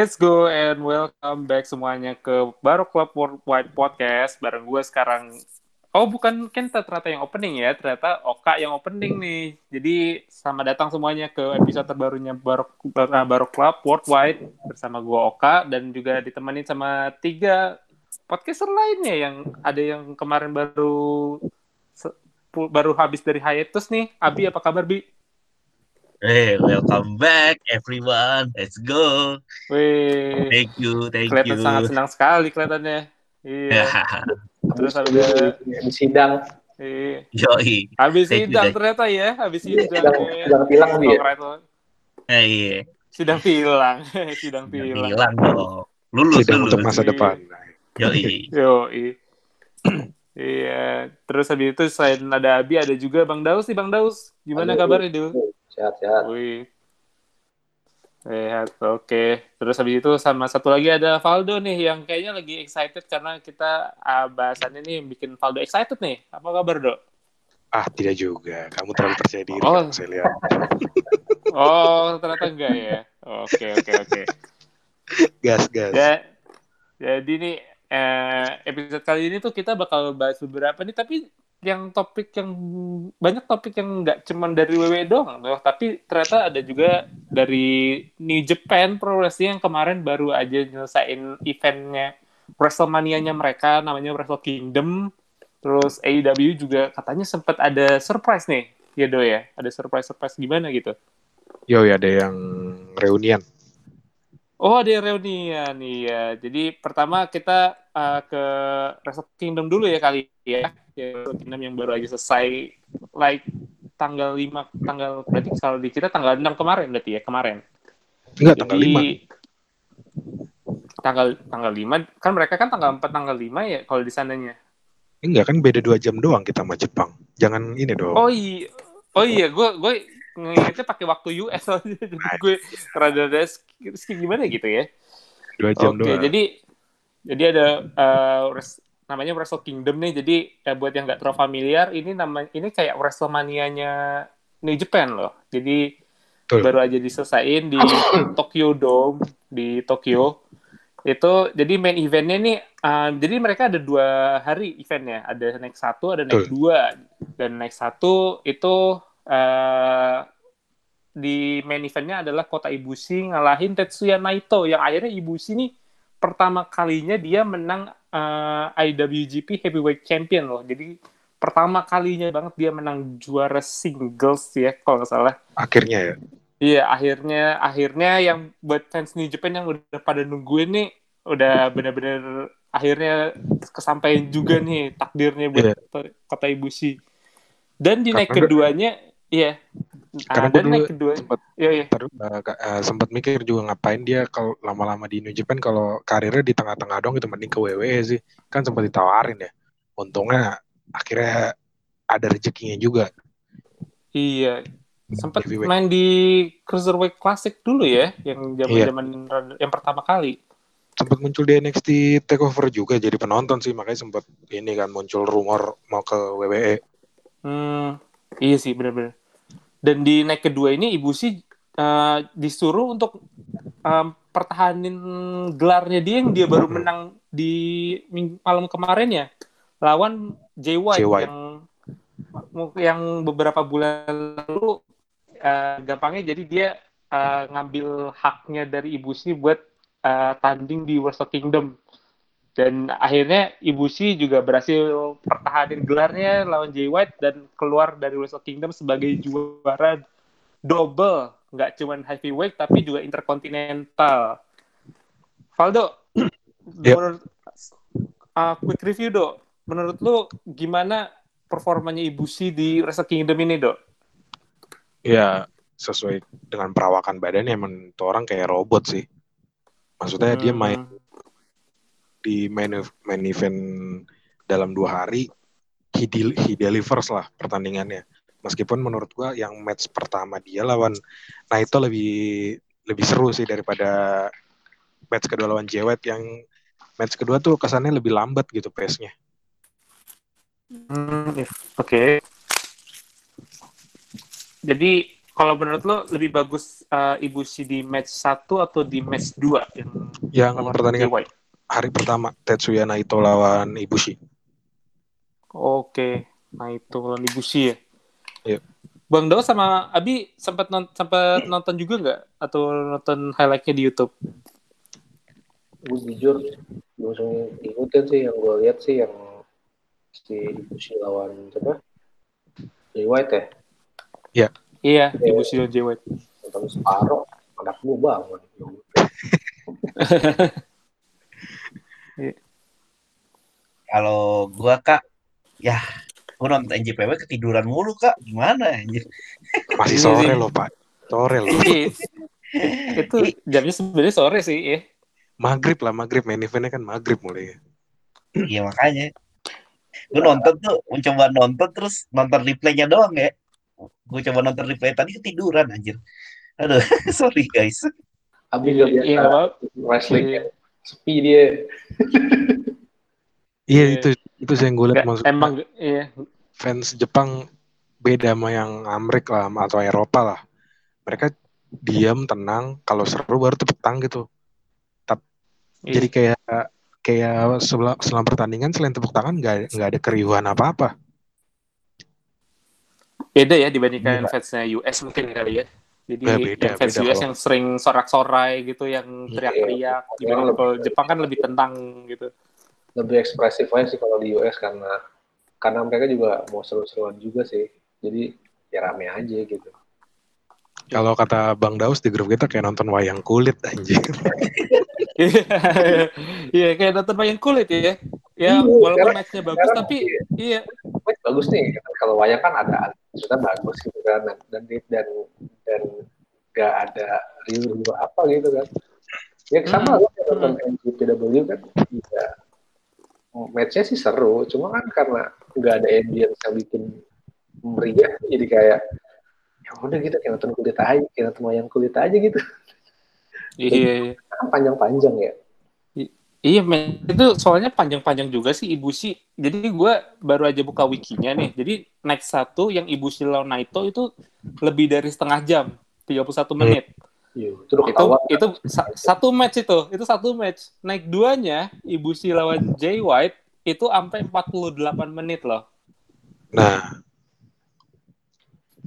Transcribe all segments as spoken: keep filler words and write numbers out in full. Let's go and welcome back semuanya ke Baro Club Worldwide Podcast. Bareng gue sekarang, oh bukan Kenta ternyata yang opening ya, ternyata Oka yang opening nih. Jadi selamat datang semuanya ke episode terbarunya Baro, Baro Club Worldwide bersama gue Oka. Dan juga ditemenin sama tiga podcaster lainnya yang ada yang kemarin baru baru habis dari hiatus nih. Abi, apa kabar Bi? Hey, welcome back everyone. Let's go. Wih. Thank you, thank Kelihatan you. Kelihatan sangat senang sekali kelihatannya. Iya. Terus ada habis sidang. Iya. Yoi. Habis sidang you, ternyata ya, habis sidang. Sidang pilang dia. Eh iya. Sidang pilang. Sidang pilang. Pilang dong. Lulus sidang lulus untuk masa depan. Yoi. Yoi. Iya. Terus habis itu selain ada Abi ada juga Bang Daus sih. Bang Daus, gimana kabarnya dulu? Sehat-sehat. Wih. Sehat, oke. Okay. Terus habis itu sama satu lagi ada Valdo nih yang kayaknya lagi excited karena kita ah, bahasannya nih bikin Valdo excited nih. Apa kabar, Dok? Ah, tidak juga. Kamu terlalu percaya diri, oh. Kan, saya lihat. Oh, ternyata enggak ya. Oke, oke, oke. Gas, gas. Ja- jadi nih eh, episode kali ini tuh kita bakal bahas beberapa nih, tapi yang topik yang banyak topik yang nggak cuma dari W W E doang loh, tapi ternyata ada juga dari New Japan Pro Wrestling yang kemarin baru aja nyelesain eventnya Wrestlemania-nya mereka, namanya Wrestle Kingdom. Terus A E W juga katanya sempat ada surprise nih, ya Do ya, ada surprise surprise gimana gitu? Yo ya, ada yang reunian. Oh, ada reunian, iya. Jadi pertama kita uh, ke Wrestle Kingdom dulu ya kali ya. Wrestle Kingdom yang baru aja selesai, like tanggal lima, tanggal berarti kalau di kita tanggal enam kemarin berarti ya, kemarin. Enggak, tanggal lima. Tanggal tanggal lima, kan mereka kan tanggal empat, tanggal lima ya kalau di sananya. Enggak, kan beda dua jam doang kita sama Jepang. Jangan ini dong. Oh iya, oh iya, gua gua ngingetnya pakai waktu U S aja, jadi gue rada-rada gimana gitu ya. Dua jam doang. Oke, jadi jadi ada uh, res, namanya Wrestle Kingdom nih. Jadi ya, buat yang nggak terlalu familiar, ini nama ini kayak Wrestlemania-nya New Japan loh. Jadi Tuh. baru aja diselesain di Tokyo Dome di Tokyo. Itu jadi main eventnya nih, uh, jadi mereka ada dua hari eventnya. Ada next satu, ada next dua. Dan next satu itu Uh, di main eventnya adalah Kota Ibushi ngalahin Tetsuya Naito, yang akhirnya Ibushi nih pertama kalinya dia menang uh, I W G P Heavyweight Champion loh. Jadi pertama kalinya banget dia menang juara singles ya kalau nggak salah. Akhirnya ya. Iya, akhirnya akhirnya yang buat fans New Japan yang udah pada nungguin nih udah benar-benar akhirnya kesampaian juga nih takdirnya buat yeah. Kota Ibushi. Dan di naik keduanya Iya. Karena gue dulu kedua, sempat, ya, ya. Taruh, uh, sempat mikir juga ngapain dia kalau lama-lama di New Japan kalau karirnya di tengah-tengah dong itu mending ke W W E sih. Kan sempat ditawarin ya. Untungnya akhirnya ada rezekinya juga. Iya. Sempat main di Cruiserweight Classic dulu ya, yang zaman-zaman iya. yang pertama kali. Sempat muncul di N X T Takeover juga jadi penonton sih, makanya sempat ini kan muncul rumor mau ke W W E. Hmm, iya sih benar-benar. Dan di naik kedua ini Ibushi uh, disuruh untuk um, pertahanin gelarnya dia yang dia baru menang di malam kemarin ya lawan Jay White, Jay White. yang yang beberapa bulan lalu uh, gampangnya jadi dia uh, ngambil haknya dari Ibushi buat uh, tanding di Wrestle Kingdom. Dan akhirnya Ibushi juga berhasil pertahanin gelarnya lawan Jay White dan keluar dari Wrestle Kingdom sebagai juara double, nggak cuma heavyweight tapi juga interkontinental. Valdo, yep. menurut uh, quick review Dok, menurut lu gimana performanya Ibushi di Wrestle Kingdom ini Dok? Ya sesuai dengan perawakan badannya emang itu orang kayak robot sih. Maksudnya hmm. dia main di main, main event dalam dua hari he, del- he delivers lah pertandingannya. Meskipun menurut gua yang match pertama dia lawan Naito lebih lebih seru sih daripada match kedua lawan Jay White. Yang match kedua tuh kesannya lebih lambat gitu pace-nya. Hmm, oke. Okay. Jadi Kalau menurut lo lebih bagus uh, Ibushi di match satu atau di match dua yang, yang pertandingan Jay White? Hari pertama Tetsuya Naito lawan Ibushi. Oke, Naito lawan Ibushi ya. Iya. Bang Dao sama Abi sempat non- sempat nonton juga nggak atau nonton highlight-nya di YouTube? Gue jujur langsung ikutin sih, yang gue lihat sih yang si Ibushi lawan siapa? Jay White ya. Iya. Iya, Ibushi dan Jay White. Tentang separuh, anak gue bangun. Kalau gue kak, ya gue nonton N J P W ketiduran mulu kak, gimana anjir? Masih sore loh pak, sore loh. Itu jamnya sebenarnya sore sih, ya. Maghrib lah, maghrib main eventnya kan maghrib mulai. Iya makanya, gue nonton tuh, mencoba nonton terus nonton replaynya doang ya. Gue coba nonton replay tadi ketiduran anjir. Aduh, sorry guys. Abis gak biasa ya, wrestling ya. Sepi dia. Iya itu itu yang gue lihat maksudnya. Emang iya. Fans Jepang beda sama yang Amerika lah atau Eropa lah. Mereka diam tenang, kalau seru baru tuh petang gitu. Tapi iya. Jadi kayak kayak selama pertandingan selain tepuk tangan nggak nggak ada keriuhan apa-apa. Beda ya dibandingkan beda. Fansnya U S mungkin kali ya. Jadi beda, yang fans beda, U S kalau yang sering sorak-sorai gitu, yang teriak-teriak. Gimana ya, kalau Jepang kan lebih tentang gitu. Lebih ekspresif aja sih kalau di U S karena karena mereka juga mau seru-seruan juga sih. Jadi ya rame aja gitu. Kalau kata Bang Daus di grup kita kayak nonton wayang kulit anjir. Iya kayak nonton wayang kulit ya. Ya, walaupun match-nya bagus sekarang, tapi iya, match bagus nih. Kalau wayang kan ada sudah bagus gitu kan dan dan dan enggak ada riuh apa gitu kan. Ya sama hmm. kan nonton N G P W kan. Iya. Match-nya sih seru, cuma kan karena enggak ada ambience yang bikin meriah jadi kayak ya udah gitu kayak nonton kulit aja, kayak nonton wayang kulit aja gitu. Iya, kan panjang-panjang ya. Iya, men. Itu soalnya panjang-panjang juga sih Ibushi. Jadi gue baru aja buka wikinya nih. Jadi next satu yang Ibushi lawan Naito itu lebih dari setengah jam, tiga puluh satu menit. Iya, itu itu sa- satu match itu, itu satu match. Naik duanya Ibushi lawan Jay White itu sampai empat puluh delapan menit loh. Nah,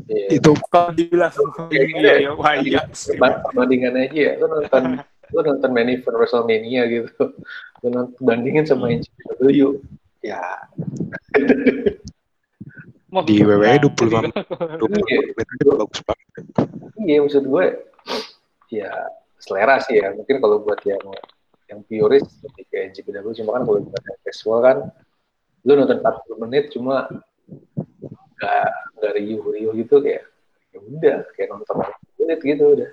yeah. Itu kalau dibilang iya, iya, bandingan aja ya. Lu nonton lu nonton main event WrestleMania gitu, dan bandingin sama N G W, ya. Di W W E dua puluh lima menit itu bagus banget. Iya maksud gue, ya selera sih ya. Mungkin kalau buat yang yang purist seperti kayak N G W, cuma kan kalau buat yang casual kan, lu nonton empat puluh menit cuma nggak nggak riuh-riuh gitu kayak, ya udah kayak nonton empat puluh menit gitu udah.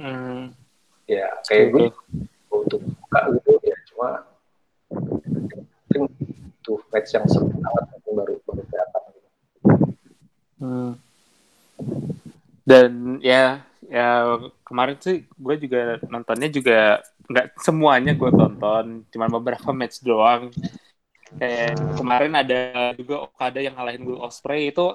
Hmm. Ya kayak gue untuk buka gitu ya cuma mungkin tuh match yang seru banget baru baru kelihatan gitu. Hmm. Dan ya ya kemarin sih gue juga nontonnya juga nggak semuanya gue tonton, cuma beberapa match doang. Kayak kemarin ada juga Okada yang ngalahin Will Ospreay, itu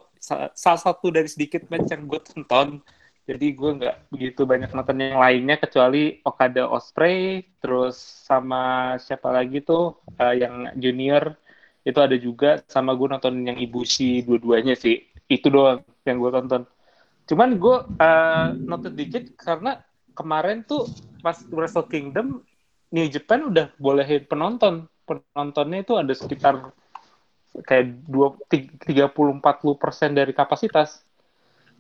salah satu dari sedikit match yang gue tonton. Jadi gue nggak begitu banyak nonton yang lainnya kecuali Okada Ospreay, terus sama siapa lagi tuh uh, yang junior itu ada juga, sama gue nonton yang Ibushi dua-duanya sih, itu doang yang gue tonton. Cuman gue uh, nonton dikit karena kemarin tuh pas Wrestle Kingdom New Japan udah bolehin penonton, penontonnya itu ada sekitar kayak dua puluh sampai tiga puluh sampai empat puluh persen dari kapasitas.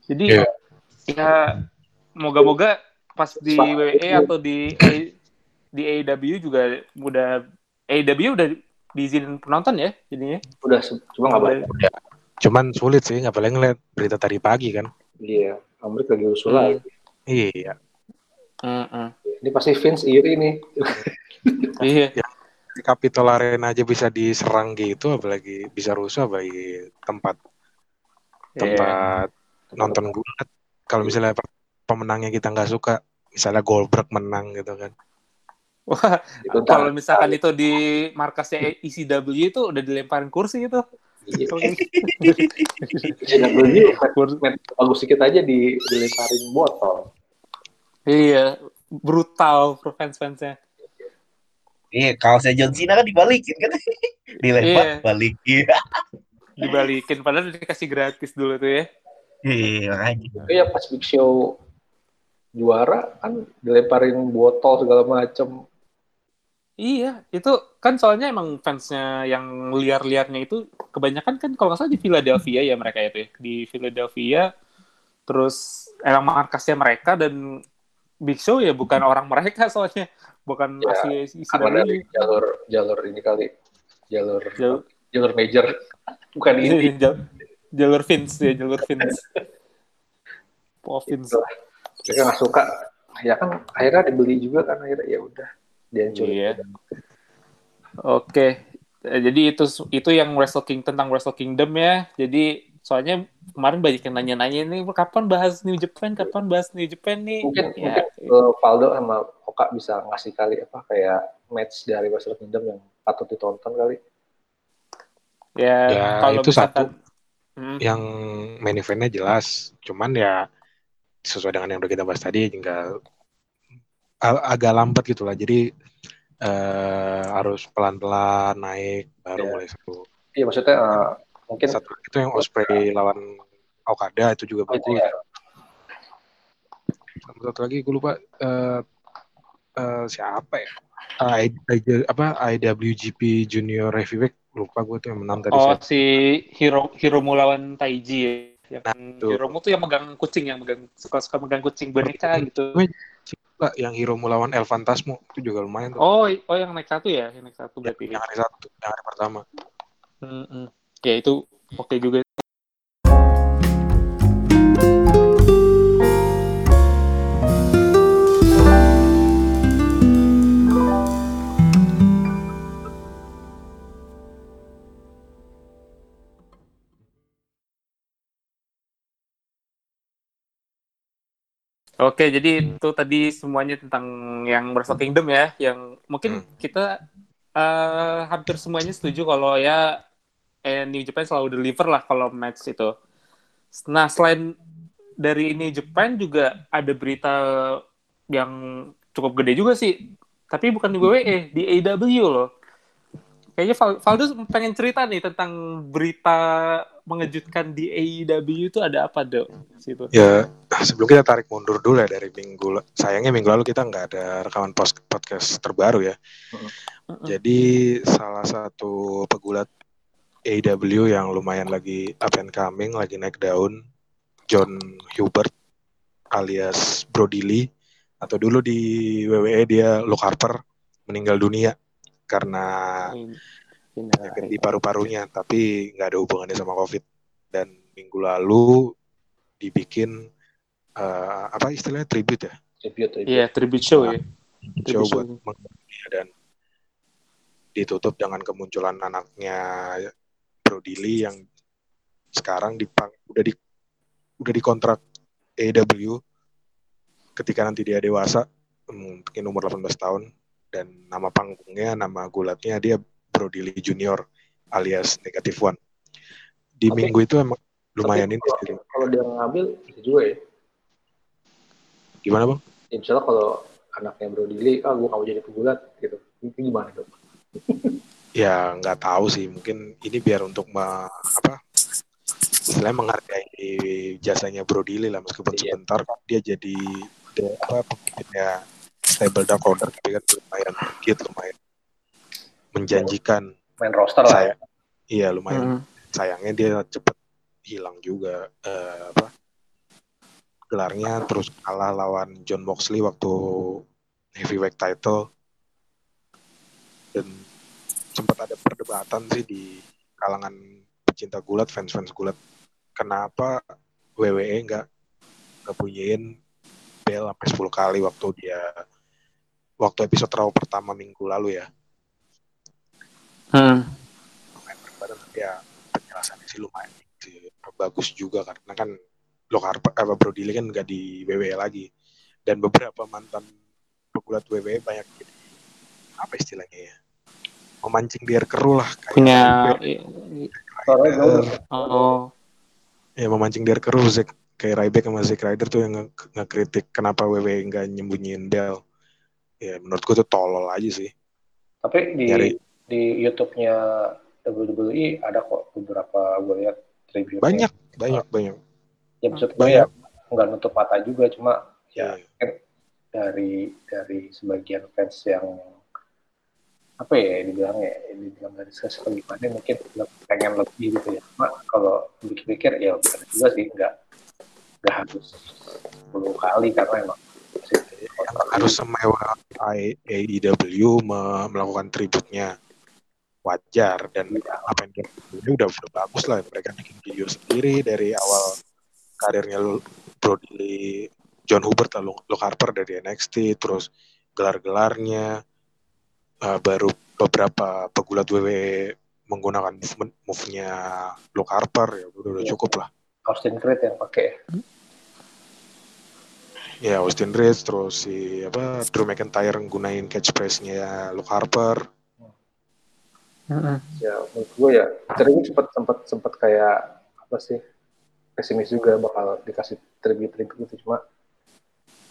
Jadi yeah. Ya, moga-moga pas di W W E atau di A, di A E W juga udah A E W udah diizinin penonton ya jadinya. Udah, cuma nggak boleh. Ya. Cuman sulit sih, nggak boleh ngeliat berita tadi pagi kan? Iya, Amerika lagi usulan. Iya. Uh-uh. Ini pasti Vince iri nih. Iya. Ya, Capitol Arena aja bisa diserang gitu, apalagi bisa rusuh bagi tempat tempat yeah. Nonton gulat. Kalau misalnya pemenangnya kita nggak suka, misalnya Goldberg menang gitu kan. Wah, kalau misalkan itu di markasnya E C W itu udah dilemparin kursi gitu. Enak dulu, bagus sedikit aja di dilemparin botol. Iya, brutal for fans-fansnya. Iya, kaosnya John Cena kan dibalikin kan, dilempar, balikin. Dibalikin, padahal dikasih gratis dulu tuh ya. Iya, aja. Iya, pas Big Show juara kan dilemparin botol segala macem. Iya, itu kan soalnya emang fansnya yang liar-liarnya itu kebanyakan kan kalau nggak salah di Philadelphia ya mereka itu ya. Di Philadelphia, terus emang markasnya mereka dan Big Show ya bukan orang mereka soalnya. Bukan ya, masih isi dari jalur jalur ini kali jalur jalur, jalur major bukan ini jalur, jalur Vince ya jalur Vince po Vince mereka nggak suka ya kan akhirnya dibeli juga kan akhirnya ya udah dihancurin iya. Oke okay. Jadi itu itu yang Wrestle Kingdom tentang Wrestle Kingdom ya jadi soalnya kemarin banyak yang nanya-nanya ini kapan bahas New Japan kapan bahas New Japan nih mungkin ya. Mungkin Valdo sama Oka bisa ngasih kali apa kayak match dari Wrestle Kingdom yang patut ditonton kali ya, ya kalau itu misalkan, satu hmm. yang main eventnya jelas cuman ya sesuai dengan yang udah kita bahas tadi tinggal agak lambat gitulah jadi uh, harus pelan-pelan naik baru ya. Mulai satu iya maksudnya uh, mungkin satu itu yang Ospreay lawan Okada itu juga bagus. Ya. Satu lagi gue lupa uh, uh, siapa ya? Uh, apa I W G P Junior Heavyweight lupa gue tuh yang menang tadi. Oh siapa? Si Hiro Hiromu lawan Taiji ya. Nah, Hiromu tuh yang megang kucing yang megang suka-suka megang kucing boneka gitu. Siapa yang Hiromu lawan El Fantasmo itu juga lumayan tuh. Oh oh yang naik satu ya yang naik satu berarti. Yang hari satu yang hari pertama. Mm-mm. Ya itu oke okay juga. Oke, okay, jadi itu tadi semuanya tentang yang Wrestle Kingdom ya, yang mungkin kita uh, hampir semuanya setuju kalau ya and New Japan selalu deliver lah kalau match itu. Nah, selain dari New Japan juga ada berita yang cukup gede juga sih. Tapi bukan di W W E, di A E W loh. Kayaknya Valdo pengen cerita nih tentang berita mengejutkan di A E W itu ada apa, Dok? Situ. Ya, sebelum kita tarik mundur dulu ya dari minggu. Sayangnya minggu lalu kita nggak ada rekaman podcast terbaru ya. Uh-uh. Jadi, salah satu pegulat A E W yang lumayan lagi up and coming, lagi naik daun, John Hubert alias Brodie Lee, atau dulu di W W E dia Luke Harper, meninggal dunia karena penyakit di paru-parunya, tapi nggak ada hubungannya sama COVID. Dan minggu lalu dibikin uh, apa istilahnya tribute ya? Tribute, tribute. Iya, yeah, tribute show ya. Tribute show buat mengenang dan ditutup dengan kemunculan anaknya. Brodie Lee yang sekarang dipang, udah di udah dikontrak A E W ketika nanti dia dewasa mungkin umur delapan belas tahun dan nama panggungnya nama gulatnya dia Brodie Lee Junior alias Negative One. Di tapi, minggu itu emang lumayan ini kalau, kalau dia ngambil itu juga ya. Gimana bang? Ya, misalnya kalau anaknya Brodie Lee ah gue gak mau jadi pegulat gitu. Itu gimana dong? Ya nggak tahu sih mungkin ini biar untuk me, apa istilahnya menghargai jasanya Brodie Lee lah meskipun yeah. Sebentar kan dia jadi dia, apa pemimpinnya stable dark order tapi kan lumayan gitu lumayan menjanjikan main roster lah ya iya lumayan mm. Sayangnya dia cepet hilang juga uh, apa gelarnya terus kalah lawan Jon Moxley waktu heavyweight title dan sempat ada perdebatan sih di kalangan pecinta gulat, fans-fans gulat. Kenapa W W E nggak ngebunyiin bel sampai sepuluh kali waktu dia waktu episode Raw pertama minggu lalu ya? Hmm. Lumayan perdebatan tapi ya penjelasannya sih lumayan sih, bagus juga karena kan Luke Harper, eh, Brodie Lee kan nggak di W W E lagi dan beberapa mantan pegulat W W E banyak jadi apa istilahnya ya? Memancing biar keruh lah kayak punya Oh. Ya memancing dari keruzek kayak Ryback sama Zack Ryder tuh yang ngekritik kenapa W W E nggak nyembunyiin Del. Ya menurutku tuh tolol aja sih. Tapi di Nyari. di YouTube-nya W W E ada kok beberapa gue lihat review. Banyak, banyak, banyak. Ya maksudnya ya nggak nutup mata juga, cuma ya dari dari sebagian fans yang apa ya dibilangnya, dibilang dari seks pendidikan mungkin pengen lebih gitu ya. Cuma kalau pikir-pikir ya benar juga sih, nggak nggak harus sepuluh kali karena emang harus semewah A E W melakukan tributnya wajar, dan apa yang dia ini udah udah bagus lah, mereka bikin video sendiri dari awal karirnya Brodie Lee, John Hubert lah, Luke Harper dari N X T, terus gelar-gelarnya, uh, baru beberapa pegulat W W E menggunakan movement move-nya Luke Harper, ya udah, udah ya. Cukup lah. Austin Creed yang pakai. Hmm? Ya Austin Creed, terus si apa Drew McIntyre nggunain catch press-nya Luke Harper. Mm-hmm. Ya menurut gue ya sering sempat sempat sempat kayak apa sih pesimis juga bakal dikasih tribute-tribute gitu, cuma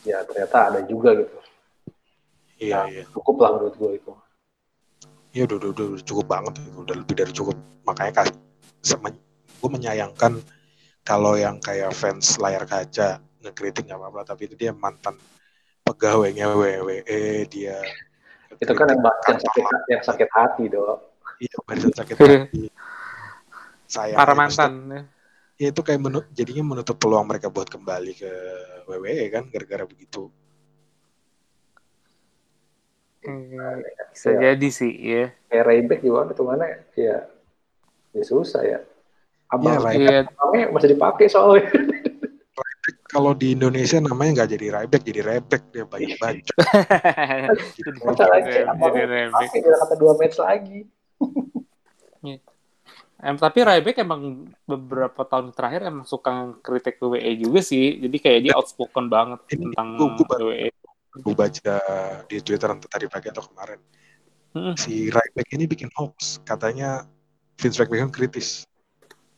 ya ternyata ada juga gitu. Iya, nah, iya. Cukup lah menurut gue itu. Iya udah, udah, udah, udah cukup banget, udah lebih dari cukup. Makanya kan semen, gue menyayangkan kalau yang kayak fans layar kaca ngekritik nggak apa-apa, tapi itu dia mantan pegawainya W W E, dia itu kan yang, yang, sakit, yang sakit hati dong. Iya, badan sakit hati. Sayang, para mantan. Ya itu kayak menut, jadinya menutup peluang mereka buat kembali ke W W E kan, gara-gara begitu. Hmm, bisa ya. Jadi sih, ya. Kayak Ryback juga itu mana ya, ya susah ya. Abang ya, namanya masih dipakai soalnya. Ryback kalau di Indonesia namanya nggak jadi Ryback, jadi Rebek dia banyak baju. Jadi Rebek. Kita kata dua match lagi. Em tapi Ryback emang beberapa tahun terakhir emang suka kritik W W E juga sih, jadi kayak dia outspoken banget ini tentang W W E. Gue baca di Twitter tadi pagi atau kemarin, hmm. si Ryback ini bikin hoax, katanya Vince McMahon kritis.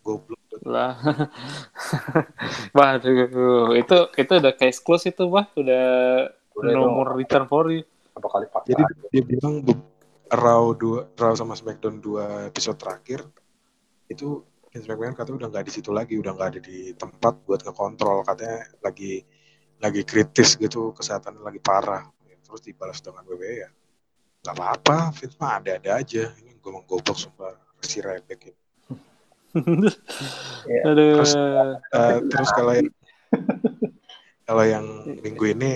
Goblok lah. Wah, itu itu udah case close itu, wah udah nomor return for you. Jadi dia bilang Raw dua, Raw sama Smackdown dua episode terakhir itu Vince McMahon katanya udah nggak di situ lagi, udah nggak ada di tempat buat ngekontrol, katanya lagi lagi kritis gitu, kesehatannya lagi parah, terus dibalas dengan W W E ya nggak apa-apa, Vince mah ada-ada aja, ini gue menggoblok sumpah si Ryback ini. Ya. Terus, uh, terus kalau yang, kalau yang minggu ini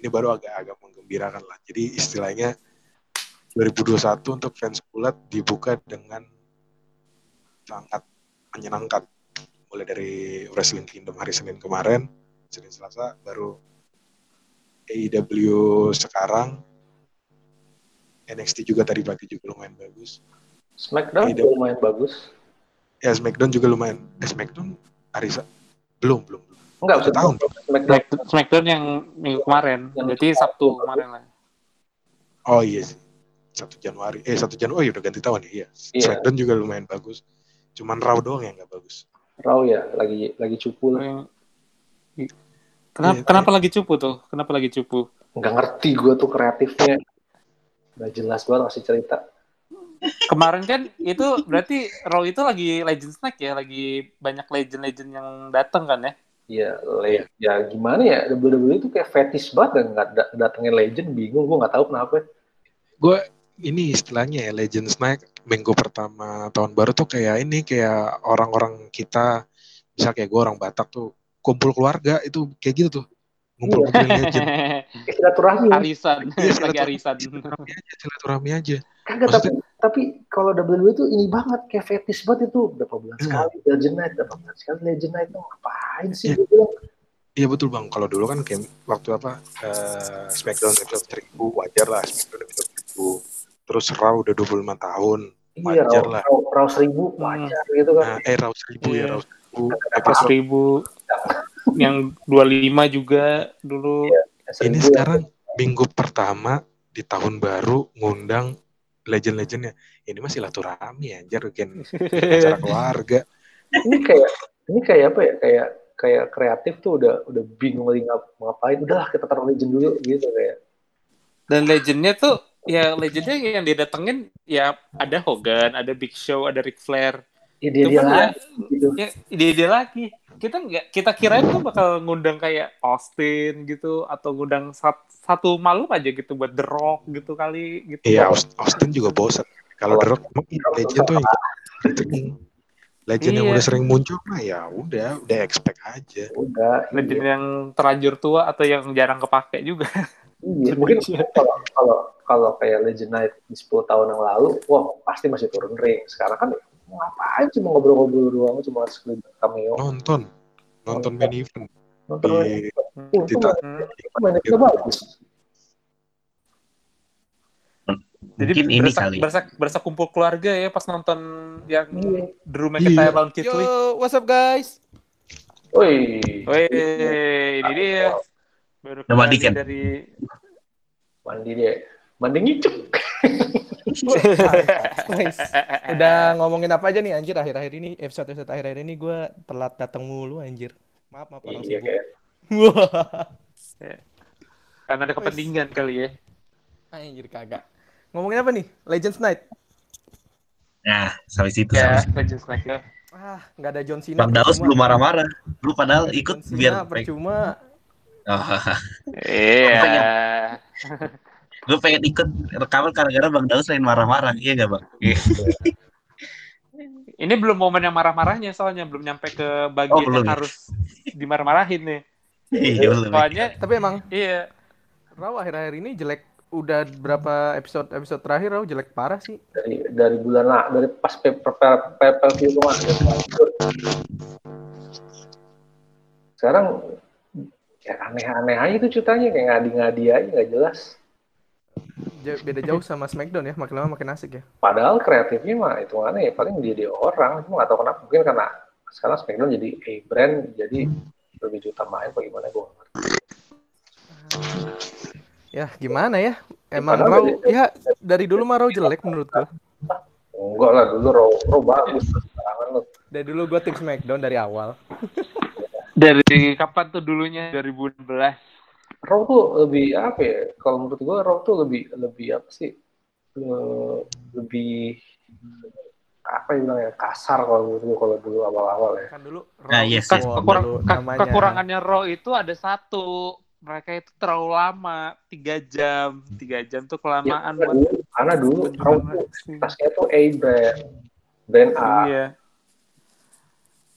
ini baru agak-agak menggembirakan lah, jadi istilahnya dua ribu dua puluh satu untuk fans bulat dibuka dengan sangat menyenangkan, mulai dari Wrestling Kingdom hari Senin kemarin, Senin Selasa, baru A E W sekarang, N X T juga tadi pagi juga lumayan bagus, Smackdown juga lumayan bagus, ya Smackdown juga lumayan, eh, Smackdown Arisa belum belum enggak usah tahu Smackdown. Smackdown yang minggu kemarin, berarti Sabtu kemarin lah. Oh iya sih, satu Januari, eh satu Januari, oh, udah ganti tahun ya. Iya. Smackdown juga lumayan bagus, cuman Raw doang yang nggak bagus. Raw ya lagi lagi cupu lah. Kenapa ya, kenapa ya. lagi cupu tuh? Kenapa lagi cupu? Nggak ngerti gue tuh kreatifnya. Nggak jelas banget ngasih cerita. Kemarin kan itu berarti Raw itu lagi Legend Snack ya, lagi banyak legend-legend yang datang kan ya? Iya, le- ya gimana ya, W W E itu kayak fetish banget, nggak datengin legend, bingung gue nggak tahu kenapa. Gue ini istilahnya ya, Legend Snack minggu pertama tahun baru tuh kayak ini, kayak orang-orang kita, misal kayak gue orang Batak tuh, kumpul keluarga itu kayak gitu tuh, ngumpul kumpul legend. Silaturahmi. Arisan, lagi arisan. Silaturahmi aja, silaturahmi aja. Kagak, tapi, tapi kalau W W E tuh ini banget, kayak fetish banget itu, berapa bulan ya. sekali Legend Night, berapa bulan sekali Legend Night, itu ngapain sih ya. Gue bilang. Iya betul bang, kalau dulu kan kayak waktu apa, uh, Smackdown itu seribu, wajar lah, Smackdown itu seribu. Terus Raw udah dua puluh lima tahun, wajar iya, lah. Raw, Raw seribu, wajar hmm. gitu kan. Nah, eh Raw seribu yeah. ya, Raw seribu. Raw seribu, yang dua puluh lima juga dulu. Iya, seribu, ini sekarang ya. Minggu pertama di tahun baru ngundang legend-legendnya. Ini mah silaturahmi anjir, bikin acara keluarga. Ini kayak ini kayak apa ya? Kayak kayak kreatif tuh udah udah bingung lagi ngapain. Udahlah kita taruh legend dulu gitu kayak. Dan legendnya tuh ya legendnya yang didatengin ya ada Hogan, ada Big Show, ada Ric Flair. Ide dia lagi. Ya, ide dia lagi. Kita nggak kita kirain tuh bakal ngundang kayak Austin gitu atau ngundang sat, satu malam aja gitu buat The Rock gitu kali gitu. Iya, Austin juga bosan. Kalau The Rock legend tuh yang legend iya. yang udah sering muncul mah ya udah, udah expect aja. Udah, legend iya. yang terlanjur tua atau yang jarang kepake juga. Iya, mungkin kalau kalau kalau kayak Legend Night di sepuluh tahun yang lalu, wah pasti masih turun ring. Sekarang kan ngapain cuma ngobrol-ngobrol doang, cuma sekedar cameo. Nonton, nonton main event. Nonton main event bagus. Jadi berasa, berasa, berasa kumpul keluarga ya pas nonton yang yeah. Drew McIntyre lawan Keith Lee. Yo, what's up guys? Woi, woi, ini dia. Baru mandi kan? Dari mandi deh, mandi ngicuk. Udah ngomongin apa aja nih anjir akhir-akhir ini, episode-episode akhir-akhir ini gue telat datang mulu anjir. Maaf maaf orang sibuk. Karena ada kepentingan kali ya. Anjir kagak. Ngomongin apa nih? Legends Night. Nah, sampai situ ya. Sampai. Legends Night. Ya. Ah, nggak ada John Cena. Bang Daus belum marah-marah. Lu padahal ikut biar percuma. Oh, iya. Gue pengen ikut rekaman karena Bang Daus lain marah-marah, iya nggak Bang? Ini belum momen yang marah-marahnya, soalnya belum nyampe ke bagian oh, yang harus dimarah-marahin nih. Iya, soalnya, tapi emang iya. Raw akhir-akhir ini jelek, udah berapa episode episode terakhir Raw jelek parah sih. Dari dari bulan lah, dari pas pay-per-view kemarin. Sekarang ya aneh-aneh aja tuh ceritanya, kayak ngadi-ngadi aja nggak jelas. Beda jauh sama Smackdown ya, makin lama makin asik ya. Padahal kreatifnya mah itu aneh ya, paling dia-dia orang, cuma nggak tahu kenapa, mungkin karena sekarang Smackdown jadi A brand, jadi lebih utamain bagaimana gue ngerti. Ya gimana ya, emang Raw, ya dari dulu mah Raw jelek menurut gue. Enggak lah, dulu Raw, Raw bagus. Dari dulu gue tim Smackdown dari awal. Dari kapan tuh dulunya? dua ribu enam belas. Raw tuh lebih apa ya? Kalau menurut gue Raw tuh lebih lebih apa sih? Lebih apa yang bilang ya kasar kalau menurut gue kalau dulu awal-awal ya. Kan dulu Raw nah, yes, yes. Kekurang, ke- kekurangannya Raw itu ada satu, mereka itu terlalu lama, tiga jam. tiga jam tuh kelamaan ya, buat. Karena dulu Raw tuh tasnya tuh A brand, brand A. Iya.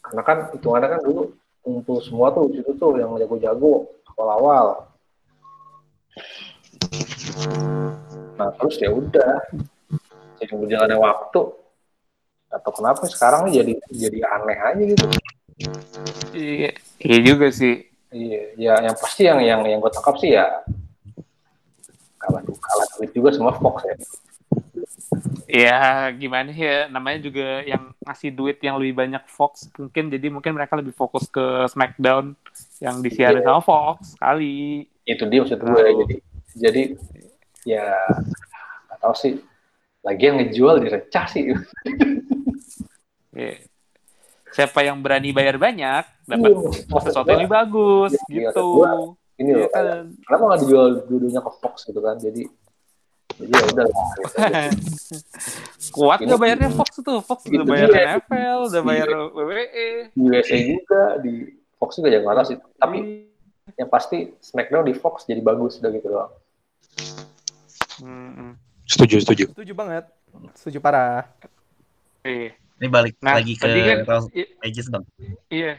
Karena kan hitungannya kan dulu untuk semua tuh itu tuh yang jago-jago awal-awal. Nah terus ya udah, jadi berjalannya waktu atau kenapa sekarang jadi jadi aneh aja gitu. Iya, iya juga sih. Iya, ya yang pasti yang yang yang gue tangkap sih ya kalah kalah duit juga sama Fox ya. Ya gimana ya, namanya juga yang ngasih duit yang lebih banyak Fox mungkin, jadi mungkin mereka lebih fokus ke Smackdown yang disiarin yeah. sama Fox kali. Itu dia maksud gue oh. jadi jadi ya nggak tahu sih, lagi yang ngejual direcah sih. yeah. Siapa yang berani bayar banyak dapat yeah. sesuatu yang lebih bagus yeah. gitu. Yeah. Ini loh, yeah. kenapa nggak dijual dulunya ke Fox gitu kan, jadi jadi ya udah lah. Kuat nggak bayarnya Fox tuh, Fox udah bayar N F L, udah bayar W W E. U S A juga di Fox juga jangan marah sih. Tapi hmm. yang pasti Smackdown di Fox jadi bagus udah gitu doang. Hmm. Setuju, setuju. Setuju banget, setuju parah. Eh. Ini balik nah, lagi ke Legends dong. Iya.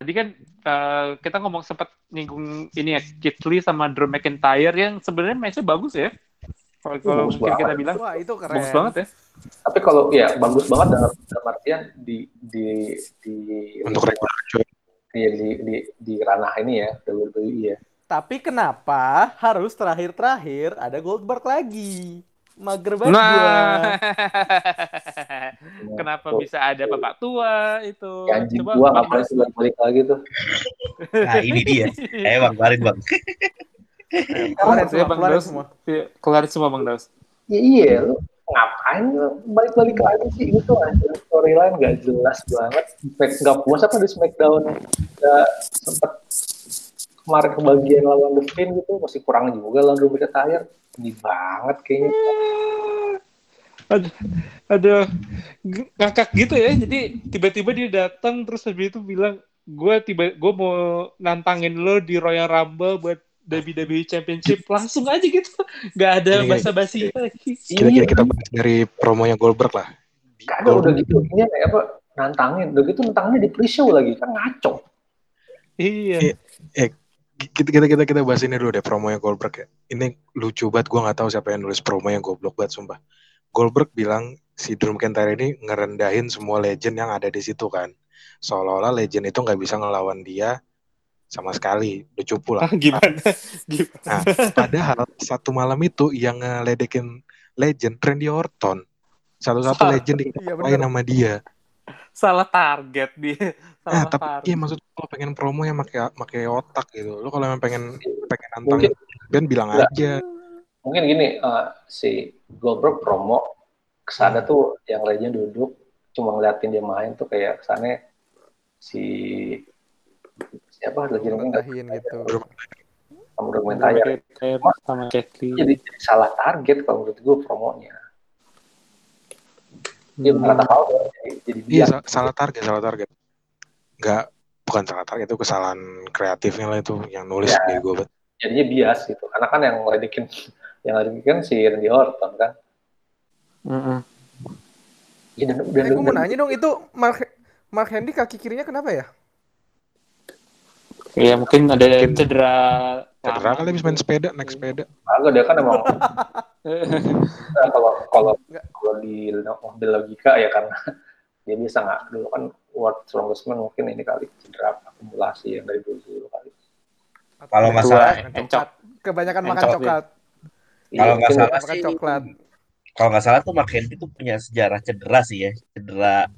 Tadi kan uh, kita ngomong sempat nyinggung ini ya, Keith Lee sama Drew McIntyre yang sebenarnya match-nya bagus ya. Kalau mungkin kita bilang, wah itu keren. Bagus banget ya. Tapi kalau ya bagus banget dalam, dalam artian di di di untuk regular di, di, di di di ranah ini ya, W W E ya. Tapi kenapa harus terakhir-terakhir ada Goldberg lagi? Mager banget. Nah. Kenapa tuh, bisa ada bapak tua itu? Ya, coba gua ngapain sih balik lagi tuh. Nah, ini dia. Eh, Bang, balik, Bang. Keluarin semua, Bang Daus. Keluarin semua, Bang Daus. Ya iya, lu ngapain balik-balik lagi sih gitu aja. Storyline gak jelas banget. Gak puas apa di Smackdown gak sempet kemarin kebagian lawan The Finn gitu, masih kurang juga lawan Drew McIntyre. Ini banget kayaknya. Aduh, aduh, ngakak gitu ya. Jadi tiba-tiba dia datang terus habis itu bilang, gue tiba, gue mau nantangin lo di Royal Rumble buat W W E Championship, langsung aja gitu, nggak ada basa-basi lagi. Kira-kira kita bahas dari promonya Goldberg lah. Gak ada, udah gitu, ini apa nantangin, udah gitu nantangnya di pre-show lagi, kan ngaco. Iya. Eh, kita kita kita kita bahas ini dulu deh promonya Goldberg ya. Ini lucu banget, gue nggak tahu siapa yang nulis promonya, goblok banget sumpah. Goldberg bilang si Drew McIntyre ini ngerendahin semua legend yang ada di situ kan. Seolah-olah legend itu nggak bisa ngelawan dia sama sekali, udah cupu lah. Ah, gimana? Gimana? Nah, padahal satu malam itu yang ngeledekin legend Randy Orton, satu-satu salah, legend diketawain iya, sama dia. Salah target dia. Salah nah, tapi target. Iya maksud lo pengen promo yang pakai pakai otak gitu. Lo kalau memang pengen pengen nantang, Ben bilang enggak aja. Mungkin gini, uh, si Goldberg promo kesana hmm. tuh yang lainnya duduk cuma ngeliatin dia main tuh kayak kesannya si siapa legend ngatahin gitu. Kamu dokumentair sama Chetty. Jadi salah target kalau menurut gue promonya. Dia hmm. merata tahu jadi dia iya, salah target, salah target. Enggak, bukan salah target, itu kesalahan kreatifnya lah itu yang nulis ya. Di gue. Jadinya bias gitu. Karena kan yang ngeledekin yang ngeledekin si Randy Orton kan. Heeh. Mm-hmm. Ya, dan, dan, eh, gue mau nanya dong itu Mark Mark Henry kaki kirinya kenapa ya? Ya mungkin ada mungkin cedera. Cedera kali habis main sepeda, naik sepeda. Agak dia kan emang. Nah, kalau kalau kalau di mobil logika ya karena dia bisa nggak dulu kan World Strongest Man mungkin ini kali cedera akumulasi yang dari dulu kali. Kalau nggak salah, kebanyakan makan coklat. Kalau nggak salah makan coklat. Kalau nggak salah tuh Mark Henry tuh punya sejarah cedera sih ya, cedera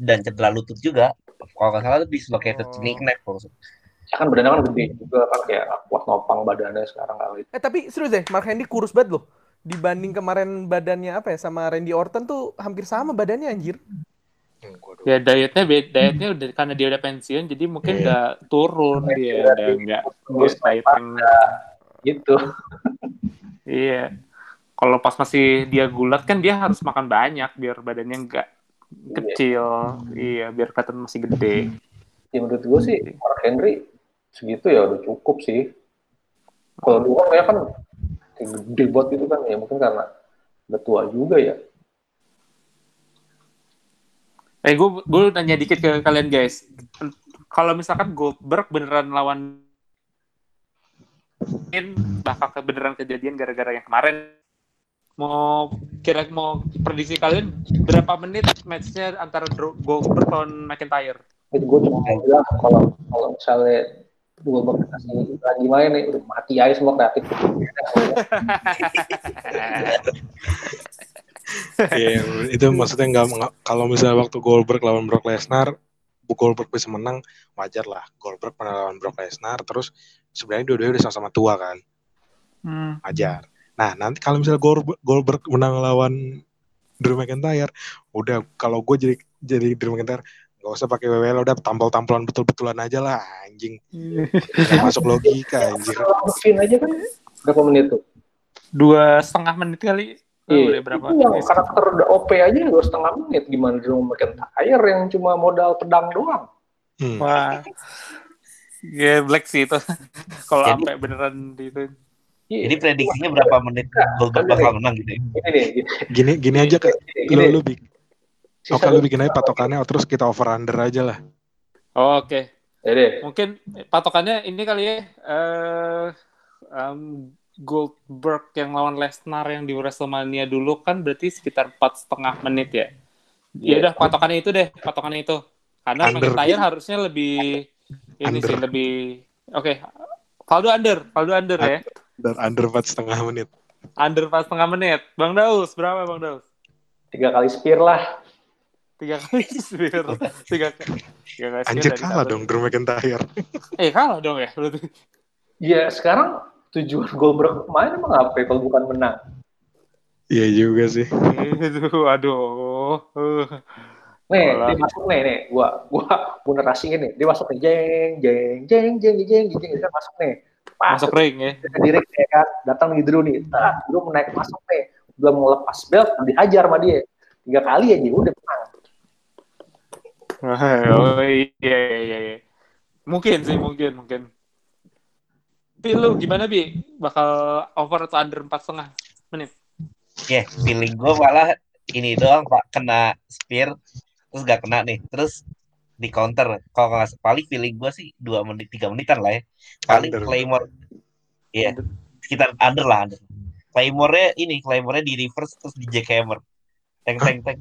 dan cedera lutut juga. Kalau nggak salah tuh dislocated kneecap maksud. Ya kan badannya kan gede juga kan kayak kuat nopang badannya sekarang kali. Eh tapi serius deh, Mark Henry kurus banget loh. Dibanding kemarin badannya apa ya sama Randy Orton tuh hampir sama badannya anjir. Ya dietnya dietnya udah karena dia udah pensiun jadi mungkin udah yeah. turun dia udah enggak terus gitu. Iya. Kalau pas masih dia gulat kan dia harus makan banyak biar badannya enggak kecil, iya biar kelihatan masih gede. Ya menurut gue sih Mark Henry segitu ya udah cukup sih. Kalau dua kayak kan gede banget gitu kan ya mungkin karena udah tua juga ya. Eh gue gue nanya dikit ke kalian guys, kalau misalkan Goldberg beneran lawan, mungkin bakal beneran kejadian gara-gara yang kemarin. Mau kira mau prediksi kalian berapa menit match-nya antara Goldberg lawan McIntyre? Itu gue cuma bilang kalau kalau misalnya Goldberg lagi main nih udah mati aja semua kreatif. Iya itu maksudnya nggak kalau misalnya waktu Goldberg lawan Brock Lesnar, Goldberg bisa menang wajar lah. Goldberg pernah lawan Brock Lesnar terus sebenarnya dua-duanya udah sama-sama tua kan, hmm. wajar. Nah, nanti kalau misalnya Goldberg menang lawan Drew McIntyre, udah kalau gue jadi jadi Drew McIntyre, gak usah pakai W W E, udah tampol-tampolan betul-betulan aja lah, anjing. Gak masuk logika, anjing. Masukin aja kan, berapa menit tuh? Dua setengah menit kali. Oh, udah berapa? Itu yang karakter udah O P aja dua setengah menit, gimana Drew McIntyre yang cuma modal pedang doang. Hmm. Wah, ya yeah, black sih itu. Kalau sampai beneran itu. Jadi prediksinya berapa menit Goldberg bakal menang gitu? Gini gini aja kak, lu lu bikin, oke lu bikin aja patokannya, terus kita over under aja lah. Oh, oke, okay. Mungkin patokannya ini kali ya, uh, um, Goldberg yang lawan Lesnar yang di WrestleMania dulu kan berarti sekitar empat setengah menit ya. Ya udah patokannya itu deh, patokannya itu, karena McIntyre harusnya lebih ini under. Sih lebih, oke, okay. Faldo under, Faldo under ya. Dan under empat koma lima menit. Under empat koma lima menit. Bang Daus, berapa Bang Daus? tiga kali spear lah. tiga kali spear. tiga kali. Anjir kalah dong Drew McIntyre. Eh kalah dong ya berarti. Iya, sekarang tujuan Goldberg main emang apa kalau bukan menang? Iya juga sih. Aduh, aduh. Nih, dimasuk nih, nih. Gua, gua generasi ini, dimasuk nih, jeng, jeng, jeng, jeng, jeng, jeng, kita masuk nih. Masuk ring ya. Direk ya kan, datang nih Drew nih. Tah, Drew menaik masuk nih. Belum mau lepas belt, dihajar sama dia. Tiga kali aja udah menang. Oh iya iya iya. Mungkin sih, mungkin, mungkin. Tapi lu gimana, Bi? Bakal over atau under empat koma lima menit? Ya, yeah, feeling gue malah ini doang, Pak. Kena spear, terus gak kena nih. Terus di counter. Kalau gak paling feeling gue sih dua menit, tiga menitan lah ya. Paling under. Claymore. Iya, yeah, sekitar under lah. Under. Claymore-nya ini, Claymore-nya di reverse, terus di jackhammer. Teng-teng-teng.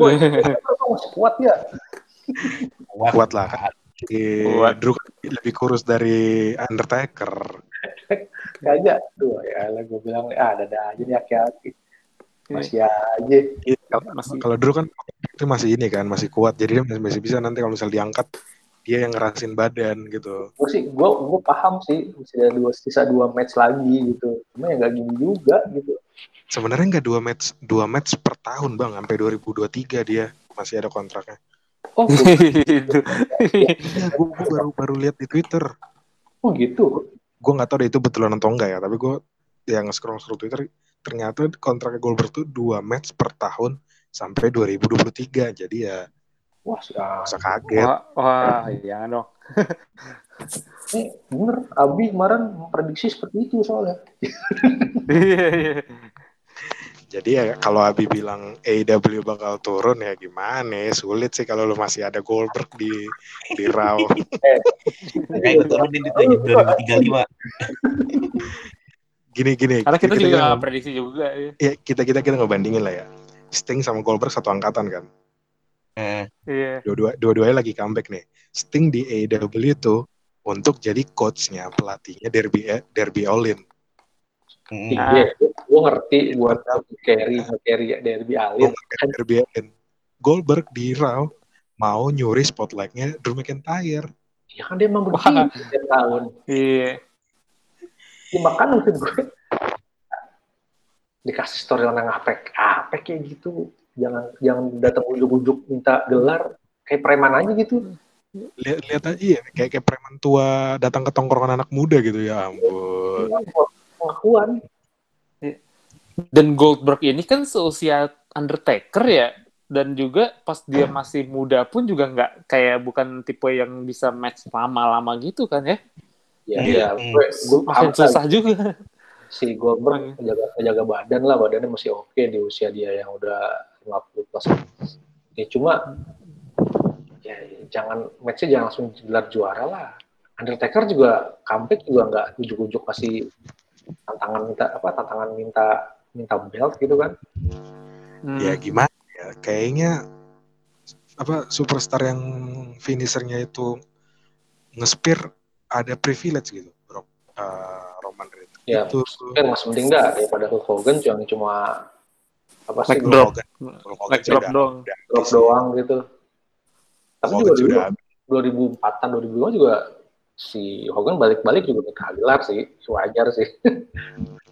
Woi, kuat ya? Kuat, kuat lah, kan. Iya, Drew lebih kurus dari Undertaker. Gak aja, tuh ya, lah gue bilang ah ada-ada aja nih aki-aki, masih aja. Kalau Drew kan itu masih ini kan, masih kuat, jadi dia masih bisa nanti kalau misal diangkat dia yang ngerasin badan gitu. Gue sih, gue gue paham sih, masih ada dua sisa dua match lagi gitu, cuma ya nggak gini juga gitu. Sebenarnya nggak dua match, dua match per tahun bang, sampai dua ribu dua puluh tiga dia masih ada kontraknya. Oh, gue baru baru lihat di Twitter. Oh gitu. Gue nggak tahu deh itu betulan atau enggak ya. Tapi gue yang nge-scroll scroll Twitter, ternyata kontrak Goldberg tuh dua match per tahun sampai dua ribu dua puluh tiga. Jadi ya, wah, nggak usah kaget. Wah, wah ya dong. Ini bener. Abi kemarin memprediksi seperti itu soalnya. Jadi ya kalau Abi bilang A E W bakal turun ya gimana? Sulit sih kalau lu masih ada Goldberg di di Raw. Kayak gue turunin di dua ribu tiga puluh lima. Gini gini. Karena kita juga nggak prediksi juga. Ya kita kita kita nggak bandingin lah ya. Sting sama Goldberg satu angkatan kan. Eh. Iya. Dua-dua dua-duanya lagi comeback nih. Sting di A E W tuh untuk jadi coachnya pelatihnya Darby Darby Allin. Nah, iya, gue ngerti buat carry, carry Darby Allin. Darby Allin, Goldberg di Raw mau nyuri spotlightnya Drew McIntyre. Ya kan dia emang begini setiap tahun. Iya. Dimakan maksud gue. Dikasih storyline yang apek, apek kayak gitu. Jangan jangan datang ujuk-ujuk minta gelar kayak preman aja gitu. Lihat lihat aja ya, kayak kayak preman tua datang ke tongkrongan anak muda gitu ya ampun. Pengakuan. Dan Goldberg ini kan seusia Undertaker ya, dan juga pas dia masih muda pun juga nggak kayak bukan tipe yang bisa match lama-lama gitu kan ya? Iya, ya, hmm. gue makin susah juga. Si Goldberg menjaga menjaga badan lah, badannya masih oke okay di usia dia yang udah lima puluh plus. Ya cuma, ya jangan matchnya jangan langsung gelar juara lah. Undertaker juga comeback juga nggak ujuk-ujuk kasih tantangan minta apa tantangan minta minta belt gitu kan. Hmm. Ya gimana ya, kayaknya apa superstar yang finishernya itu nge-spear ada privilege gitu bro, uh, Roman Reigns ya, itu kan masih mending dah daripada Hulk Hogan yang cuma apa sih drop drop doang drop doang gitu. Tapi Hogan juga dulu dua ribu empat-an dua ribu lima juga si Hogan balik-balik juga minta gelar sih, wajar sih.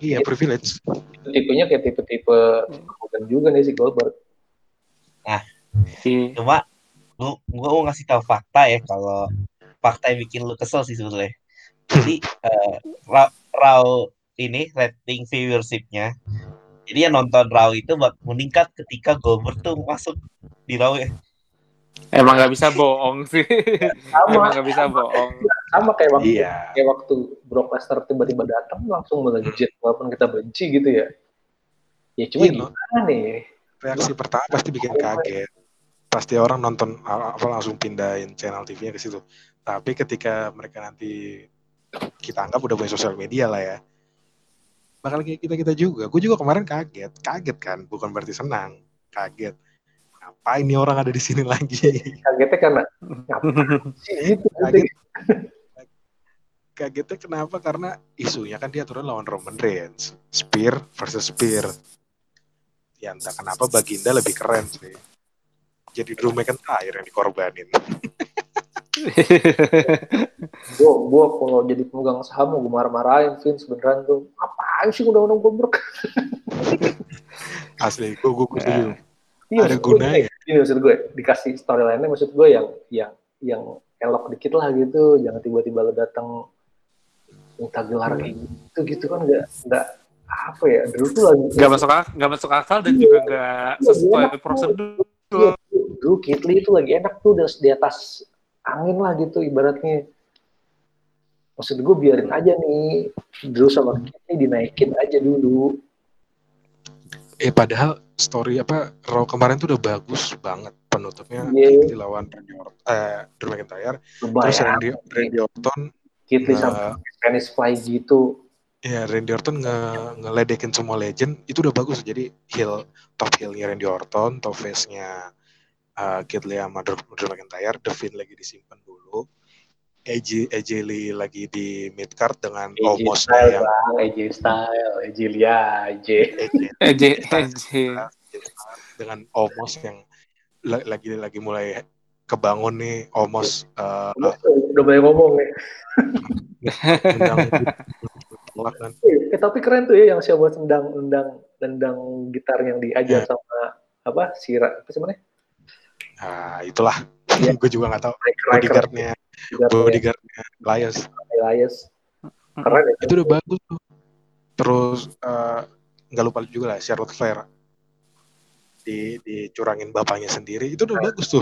Iya, privilege. Tipenya kayak tipe-tipe Hogan juga nih si Goldberg. Nah, si coba lu gua mau ngasih tahu fakta ya, kalau fakta yang bikin lu kesel sih sebetulnya. Jadi uh, Raw, Raw ini rating viewership-nya. Jadi yang nonton Raw itu meningkat ketika Goldberg tuh masuk di Raw ya. Emang nggak bisa bohong sih. Sama, emang nggak bisa bohong. Sama kayak waktu iya. kayak waktu Brock Lesnar tiba-tiba datang langsung melejit walaupun kita benci gitu ya. Ya cuma iya, gimana no. nih? Reaksi pertama pasti bikin kaget. Pasti orang nonton apa langsung pindahin channel T V-nya ke situ. Tapi ketika mereka nanti kita anggap udah punya sosial media lah ya. Bakal kayak kita-kita juga. Gue juga kemarin kaget. Kaget kan, bukan berarti senang. Kaget. Apa ini orang ada di sini lagi? Kagetnya karena gitu. Kaget, kagetnya kenapa? Karena isunya kan dia turun lawan Roman Reigns, Spear versus Spear. Ya entah kenapa Baginda lebih keren sih. Jadi Drew McIntyre yang dikorbanin. Gue gue kalau jadi pemegang saham gue marah-marahin Vince beneran tuh. Apaan sih udah ngomong Goldberg? Asli, gue gue setuju. Iya, ada gunanya. Ini maksud gue, dikasih storyline-nya maksud gue yang yang yang elok dikit lah gitu, jangan tiba-tiba lo datang minta gelar kayak gitu gitu kan nggak nggak apa ya, Drew tuh lagi nggak masuk akal, nggak masuk akal dan iya, juga nggak iya, sesuai prosedur. Iya, Drew Kitli itu lagi enak tuh di atas angin lah gitu ibaratnya. Maksud gue biarin aja nih Drew sama Kitli dinaikin aja dulu. Eh padahal story apa Raw kemarin tuh udah bagus banget penutupnya, yeah. Kitli lawan eh, Drew McIntyre, terus Randy, Randy Orton Kitli nge- sama Spanish Fly gitu. Iya, Randy Orton nge- ngeledekin semua legend, itu udah bagus. Jadi heel, top heel-nya Randy Orton, top face-nya uh, Kitli sama Drew, Drew McIntyre, The Finn lagi disimpan dulu, A J, A J Lee lagi di mid card dengan Omos yang A J Styles, A J Lee, A J A J A J dengan Omos yang lagi lagi mulai kebangun nih. Omos uh, uh, udah banyak ngomong nih. eh, tapi keren tuh ya yang siapa buat nendang nendang nendang gitar yang diajar yeah. sama apa si apa sih namanya? Nah, itulah. Yeah. Gue juga nggak tahu. Bodyguard-nya, bodyguard-nya Elias. Elias. Keren ya. Itu udah bagus tuh. Terus nggak uh, lupa juga lah Charlotte Flair di dicurangin bapaknya sendiri, itu udah nah. bagus tuh.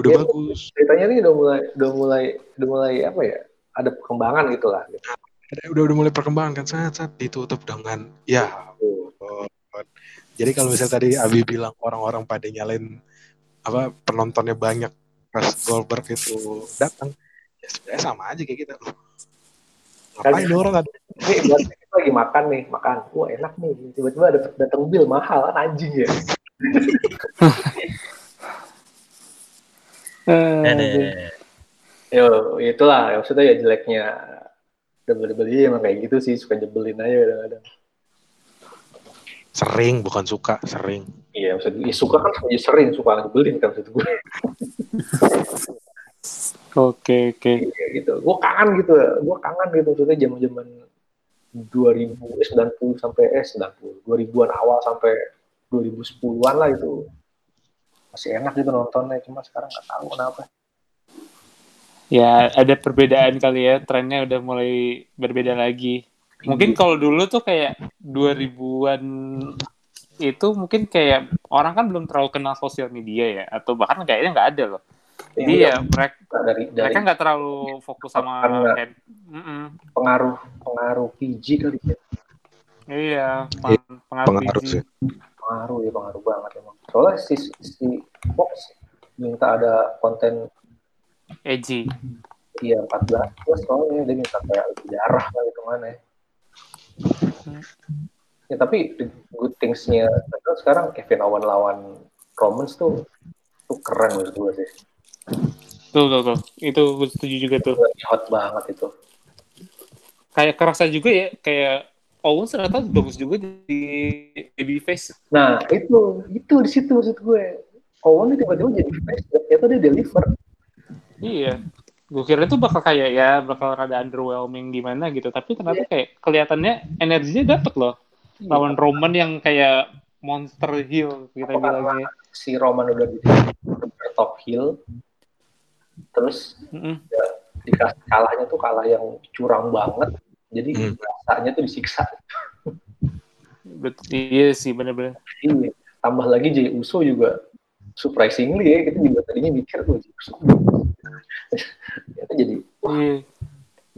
Udah ya, bagus. Ceritanya nih udah mulai udah mulai udah mulai apa ya? Ada perkembangan gitu lah. Udah udah mulai perkembangan kan saat-saat ditutup dengan ya. Oh. Jadi kalau misalnya tadi Abi bilang orang-orang pada nyalain apa penontonnya banyak pas Goldberg itu datang, ya sebenarnya sama aja kayak kita. Ngapain orang ada? Kita lagi makan nih, makan. Wah enak nih. Tiba-tiba ada datang bil mahal kan anjing ya. Hehehe. Yo, itulah ya, maksudnya ya jeleknya W W E emang kayak gitu sih, suka jebelin aja kadang-kadang. Sering, bukan suka, sering. Iya, maksudnya suka kan semuanya sering, suka jebelin kan maksud gue. Oke, oke. Iya gitu, gue kangen gitu, gue kangen gitu maksudnya zaman-zaman dua ribu sembilan puluh sampai eh sembilan puluh, dua ribuan awal sampai dua ribu sepuluhan lah itu. Masih enak gitu nontonnya, cuma sekarang nggak tahu kenapa. Ya ada perbedaan kali ya, trennya udah mulai berbeda lagi. Mungkin kalau dulu tuh kayak dua ribuan itu mungkin kayak orang kan belum terlalu kenal sosial media ya, atau bahkan kayaknya nggak ada loh. Jadi ya, ya mereka dari, dari, mereka nggak terlalu fokus sama kayak, pengaruh pengaruh P G kali ya. Iya, peng- pengaruh, pengaruh P G. Sih. Pengaruh ya, pengaruh banget emang. Soalnya si, si Fox minta ada konten edgy. Iya, empat belas plus soalnya dia minta kayak sejarah lah gitu mana ya. Hmm. Ya tapi good things-nya sekarang Kevin Owens lawan Romans tuh tuh keren menurut gue sih. Tuh tuh tuh, itu gue setuju juga tuh. Hot banget itu. Kayak kerasa juga ya, kayak Owens ternyata bagus juga di babyface. Nah itu itu di situ maksud gue. Owens tiba-tiba jadi face, ternyata dia deliver. Iya, gue kira itu bakal kayak ya bakal rada underwhelming gimana gitu, tapi ternyata yeah. kayak kelihatannya energinya dapet loh. Yeah. Lawan Roman yang kayak monster heel kita bilangnya. Si Roman udah di top heel, terus mm-hmm. ya, dikasih kalahnya tuh kalah yang curang banget. Jadi hmm. rasanya tuh disiksa. Betul, iya sih benar-benar. Iya. Tambah lagi Jey Uso juga surprisingly ya, kita juga tadinya mikir tuh Jey Uso. Ternyata jadi wah, yeah.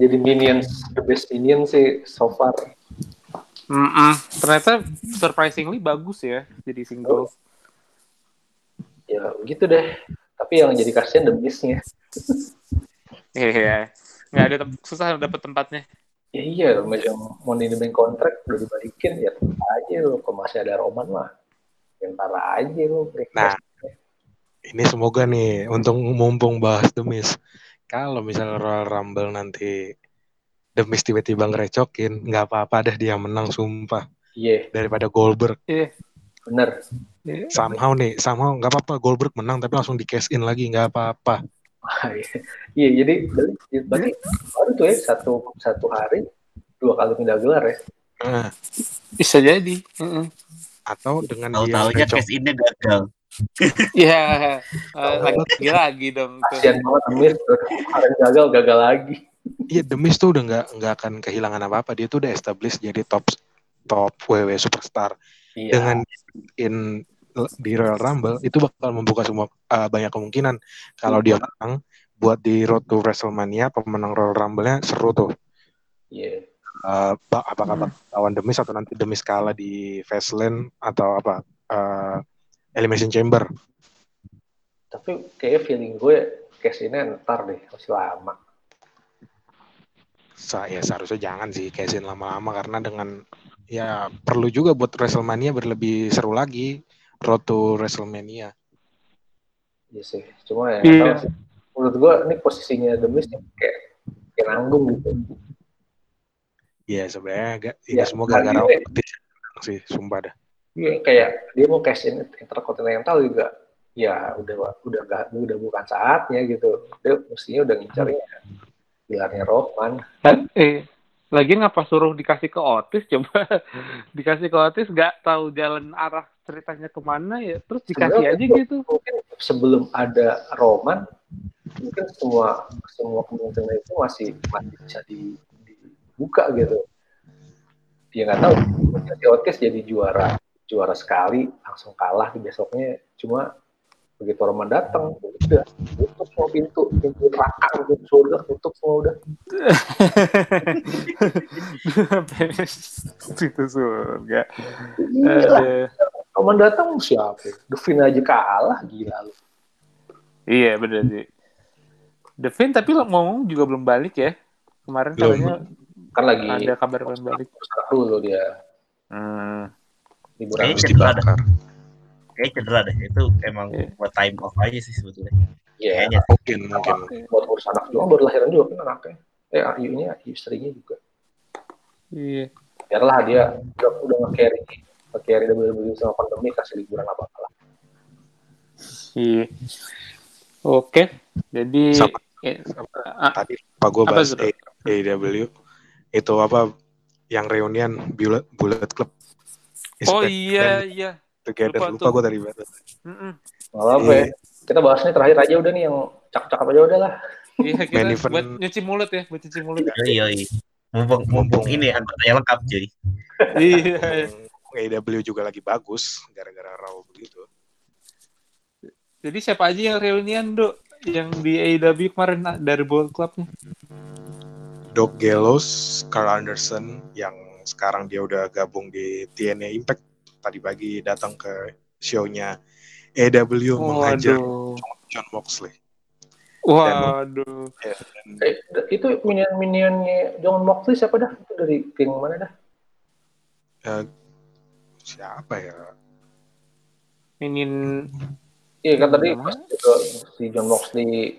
jadi minions, the best minions sih so far. Mm-mm. Ternyata surprisingly bagus ya jadi singles. Oh. Ya gitu deh. Tapi yang jadi kasihan The Miz-nya. Iya, nggak ada tem- susah dapet tempatnya. Ya iya, macam Money in the Bank kontrak udah dibalikin, ya tentu aja lo, kalau masih ada Roman mah, entar aja lo. Nah, ini semoga nih, untung mumpung bahas The Miz. Kalau misalnya Royal Rumble nanti The Miz tiba-tiba ngerecokin, nggak apa-apa deh dia menang, sumpah. Iya. Yeah. Daripada Goldberg. Iya. Yeah. Bener. Yeah. Somehow nih, somehow nggak apa-apa Goldberg menang, tapi langsung di cash in lagi, nggak apa-apa. Iya, jadi berarti baru tuh ya satu satu hari dua kali pindah gelar ya. Bisa jadi. Uh-uh. atau dengan Tau dia tahunya cash in-nya gagal. Iya, lagi lagi dong. Kasian banget Amir, gagal gagal lagi. Iya, The Miz tuh udah nggak nggak akan kehilangan apa-apa. Dia tuh udah established jadi top top W W E superstar. Iya. Dengan in di Royal Rumble itu bakal membuka semua uh, banyak kemungkinan kalau dia menang buat di Road to WrestleMania, pemenang Royal Rumble-nya seru tuh. Iya. Yeah. Uh, apakah hmm. lawan The Miz atau nanti The Miz kalah di Fastlane atau apa uh, Elimination Chamber. Tapi kayaknya feeling gue case ini ntar deh, masih lama. Saya seharusnya jangan sih cash-in lama-lama, karena dengan ya perlu juga buat WrestleMania berlebih seru lagi, Road to WrestleMania. Iya sih, cuma ya yeah. sih. Menurut gue ini posisinya The Miz kayak kayak nanggung gitu. Iya yeah, sebenarnya agak ini yeah, semua gara-gara kompetisi sih, sumpah dah. Yeah, kayak dia mau cash-in Intercontinental juga, ya udah udah gak, udah bukan saatnya gitu. Dia mestinya udah ngincarnya bilarnya Roman. Eh, lagi ngapa suruh dikasih ke Otis coba? Dikasih ke Otis nggak tahu jalan arah ceritanya kemana ya, terus dikasih sebenarnya aja itu, gitu. Mungkin sebelum ada Roman, mungkin semua semua kemungkinan itu masih masih bisa di, dibuka gitu. Dia nggak tahu. Jadi Otis jadi juara juara sekali langsung kalah di besoknya, cuma begitu Roman datang, udah tutup semua pintu, pintu neraka, pintu surga, tutup semua udah. Pintu surga. Iya. Roman datang siapa? The Finn aja kalah, gila lu. Iya benar sih. The Finn tapi ngomong juga belum balik ya kemarin katanya. Kan lagi ada kabar belum balik. Satu loh dia. Hmm. Liburan ada. Kayak cedera deh, itu emang yeah. buat time off aja sih sebetulnya. Yeah, iya, mungkin mungkin. Buat urus anak juga, baru lahiran juga kan anaknya. Eh, I U-nya, istrinya juga. Iya. Yeah. Biarlah dia udah, udah nge-carry, nge-carry W W E sama pandemi, kasih liburan apa-apa lah. Iya. Yeah. Oke, okay. Jadi sama, eh, sama. Ah, tadi Pak gue bahas A E W itu apa yang reunian Bullet, Bullet Club. Is oh iya, friend. Iya. Together. Lupa, lupa gue tadi bahas. Heeh. Apa ya? Kita bahasnya terakhir aja udah nih, yang cak-cak aja udah lah. Iya, kita Manifan... buat nyuci mulut ya, buat nyuci mulut. Iya, iya. Mumpung, mumpung ini antaranya lengkap jadi. Iya. A E W juga lagi bagus gara-gara Raw begitu. Jadi siapa aja yang reunian, Dok? Yang di A E W kemarin dari Bullet Club-nya? Doc Gallows, Karl Anderson yang sekarang dia udah gabung di T N A Impact. Tadi pagi datang ke show-nya A E W oh, menghajar Jon Moxley. Waduh. Dan, ya, dan, itu minion-minionnya Jon Moxley siapa dah? Itu dari geng mana dah? Uh, siapa ya? Minion. Iya kan tadi pas itu, si Jon Moxley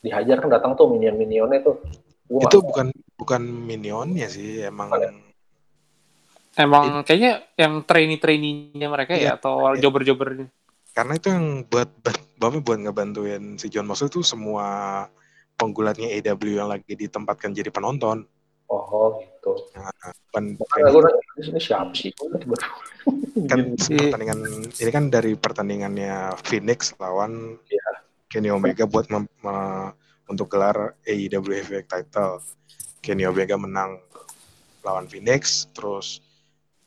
dihajar kan datang tuh minion-minionnya tuh. Wah. Itu bukan bukan minionnya sih, emang. Ada. Emang It, kayaknya yang trainee-trainee-nya mereka iya, ya atau iya. jobber-jobbernya. Karena itu yang buat Bapak buat ngebantuin si Jon Moxley itu semua penggulatnya A E W yang lagi ditempatkan jadi penonton. Oh gitu. Nah, pen- nah, pen- ini siapa sih? Kan pertandingan ini kan dari pertandingannya Phoenix lawan yeah. Kenny Omega buat mem- me- untuk gelar A E W Heavyweight Title. Kenny Omega menang lawan Phoenix, terus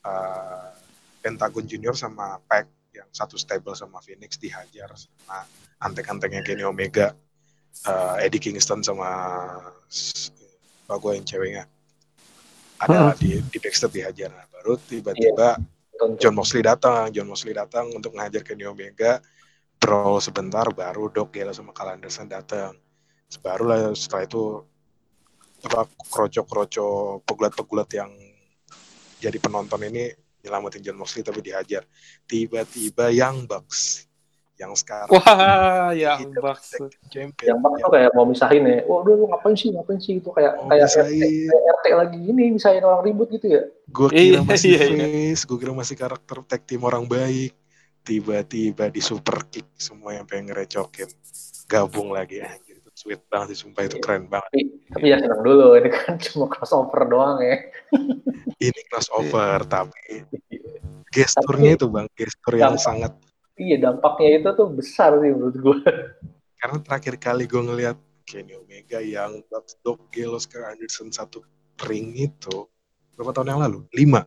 Uh, Pentagon Junior sama Pac yang satu stable sama Phoenix dihajar sama antek-anteknya Kenny Omega, uh, Eddie Kingston sama apa gue yang ceweknya ada huh? di, di backstage dihajar. Nah, baru tiba-tiba yeah. Jon Moxley datang Jon Moxley datang untuk menghajar Kenny Omega, brawl sebentar, baru Doc Gallows sama Karl Anderson datang. Barulah setelah itu apa kroco-kroco pegulat-pegulat yang jadi penonton ini nyelamatin Jon Moxley tapi dihajar. Tiba-tiba yang Bucks yang sekarang. Wah, yang Bucks. Yang Bucks tuh kayak mau misahin ya. Waduh, lu ngapain sih? Ngapain sih itu kayak kayak R T lagi ini misahin orang ribut gitu ya. Gue kira masih face, gue kira masih karakter tag team orang baik. Tiba-tiba di super kick semua yang pengen ngerecokin. Gabung lagi anjir. Itu sweet banget sih, sumpah itu keren banget. Tapi ya senang dulu, ini kan cuma crossover doang ya. Ini crossover, tapi gesturnya itu Bang, gestur yang dampak, sangat iya dampaknya itu tuh besar sih menurut gue. Karena terakhir kali gue ngeliat Kenny Omega yang Doc Gallows ke Anderson satu ring itu berapa tahun yang lalu? lima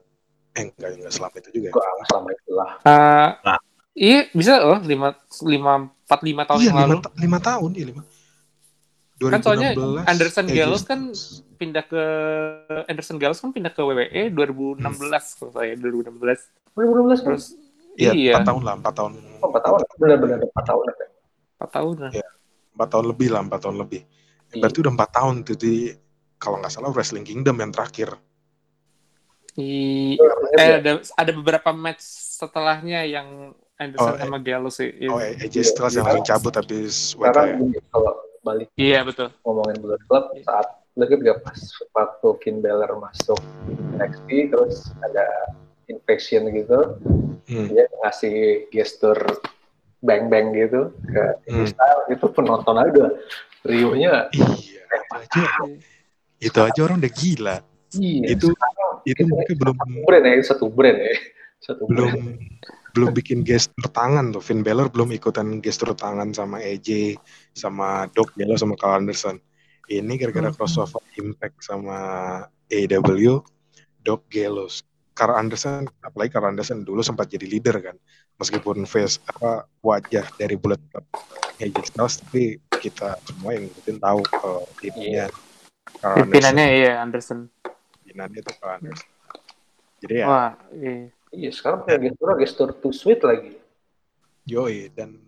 Eh, enggak, enggak selama itu juga. Enggak selama itu lah. Uh, nah. Iya, bisa loh, lima, lima, empat, lima tahun iya, yang lalu. Iya, lima tahun, iya lima. dua ribu enam belas Kan soalnya Anderson Gallows kan pindah ke Anderson Gallows kan pindah ke W W E dua ribu enam belas hmm. kalau saya dua ribu enam belas. dua ribu enam belas terus ya, iya, empat tahun lah, empat tahun. Oh, empat tahun. Benar-benar empat tahun. empat tahun. Ya, empat tahun lebih lah, empat tahun lebih. Ya, berarti udah empat tahun itu di kalau enggak salah Wrestling Kingdom yang terakhir. I, eh, ada ada beberapa match setelahnya yang Anderson oh, sama Gallows sih. Oh, A J Styles yang langsung cabut habis W W E. Kalau balik. Iya, betul. Ngomongin Bullet Club saat lagi juga pas waktu Finn Balor masuk N X T terus ada infection gitu. Hmm. Dia ngasih gestur bang-bang gitu ke hmm. Styles, itu penonton aja udah riuhnya. Iya, itu aja. Itu aja orang udah gila. Iya, itu itu mereka belum brand ya, satu brand ya. Satu belum brand. Belum bikin gestur tangan tuh. Finn Balor belum ikutan gestur tangan sama A J, sama Doc Gallows, sama Karl Anderson. Ini gara-gara hmm. crossover Impact sama A E W, Doc Gallows, Karl Anderson, apalagi Karl Anderson dulu sempat jadi leader kan. Meskipun face apa wajah dari Bullet Club A J Styles, tapi kita semua yang ngikutin tahu kalau timnya Karl Anderson. Pimpinannya iya Anderson. Pimpinannya itu Karl Anderson. Jadi ya. Wah, iya. Iya, sekarang punya gestur, gestur too sweet lagi. Yoi, dan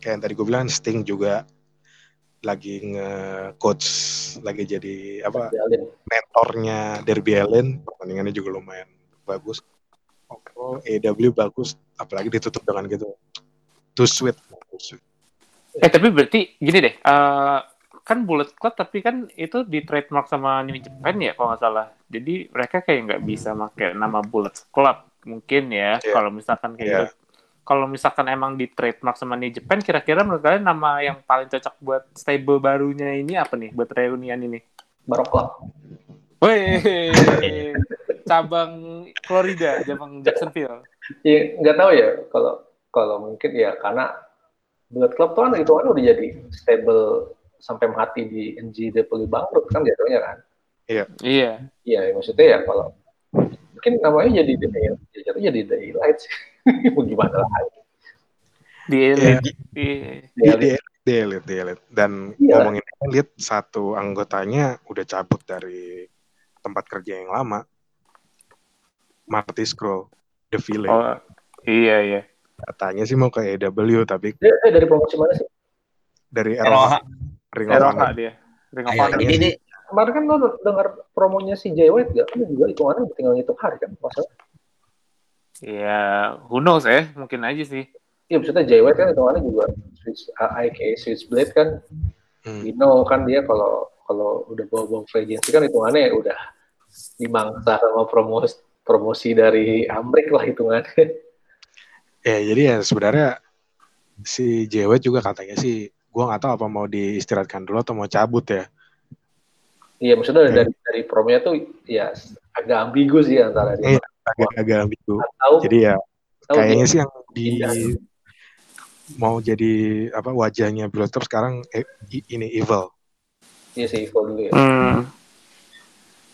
kayak yang tadi gue bilang, Sting juga lagi nge-coach, lagi jadi apa mentornya Darby Allin. Pertandingannya juga lumayan bagus. Oh, A E W bagus, apalagi ditutup dengan gitu. Too sweet. Too sweet. Eh, tapi berarti gini deh, uh, kan Bullet Club, tapi kan itu di trademark sama New Japan ya, kalau nggak salah. Jadi mereka kayak nggak bisa pakai nama Bullet Club mungkin ya, yeah. Kalau misalkan kayak yeah. Gitu. Kalau misalkan emang di trademark sama New Japan, kira-kira menurut kalian nama yang paling cocok buat stable barunya ini apa nih? Buat reunian ini? Barok Club. Woi, cabang Florida, cabang Jacksonville. Iya, nggak tahu ya. Kalau kalau mungkin ya karena Bullet Club tuh kan itu kan udah jadi stable sampai mati di N J W bangkrut kan jadinya kan. Iya. Iya. Iya, maksudnya ya kalau mungkin namanya jadi The Elite, jatuhnya jadi The Elite sih. Gimana lah. The Elite. The Elite, The Elite. Dan iya. Ngomongin Elite, satu anggotanya udah cabut dari tempat kerja yang lama. Marty Scurll, The Villain. Oh, iya, iya. Katanya sih mau ke A E W tapi dia, dia dari promosi mana sih? Dari R O H. Ring of Honor dia. Ring of Honor. Ini kemarin kan lo dengar promonya si Jay White enggak? Lu juga hitungannya tinggal ngitung hari kan masalah. Ya, who knows eh, mungkin aja sih. Iya, maksudnya Jay White kan hitungannya juga switch A I K Switchblade kan. Hmm. You know kan dia kalau kalau udah bawa-bawa free agency kan hitungannya udah dimangsa sama promosi promosi dari Amrik lah hitungannya. Ya, jadi ya sebenarnya si Jay White juga katanya sih gue nggak tahu apa mau diistirahatkan dulu atau mau cabut ya. Iya maksudnya dari hmm. dari promonya tuh ya agak ambigu sih antara dia. Eh, agak agak ambigu. Tahu, jadi ya kayaknya sih yang di ya. Mau jadi apa wajahnya Bullet Club sekarang eh, ini Evil. Iya si Evil dulu ya. Hmm.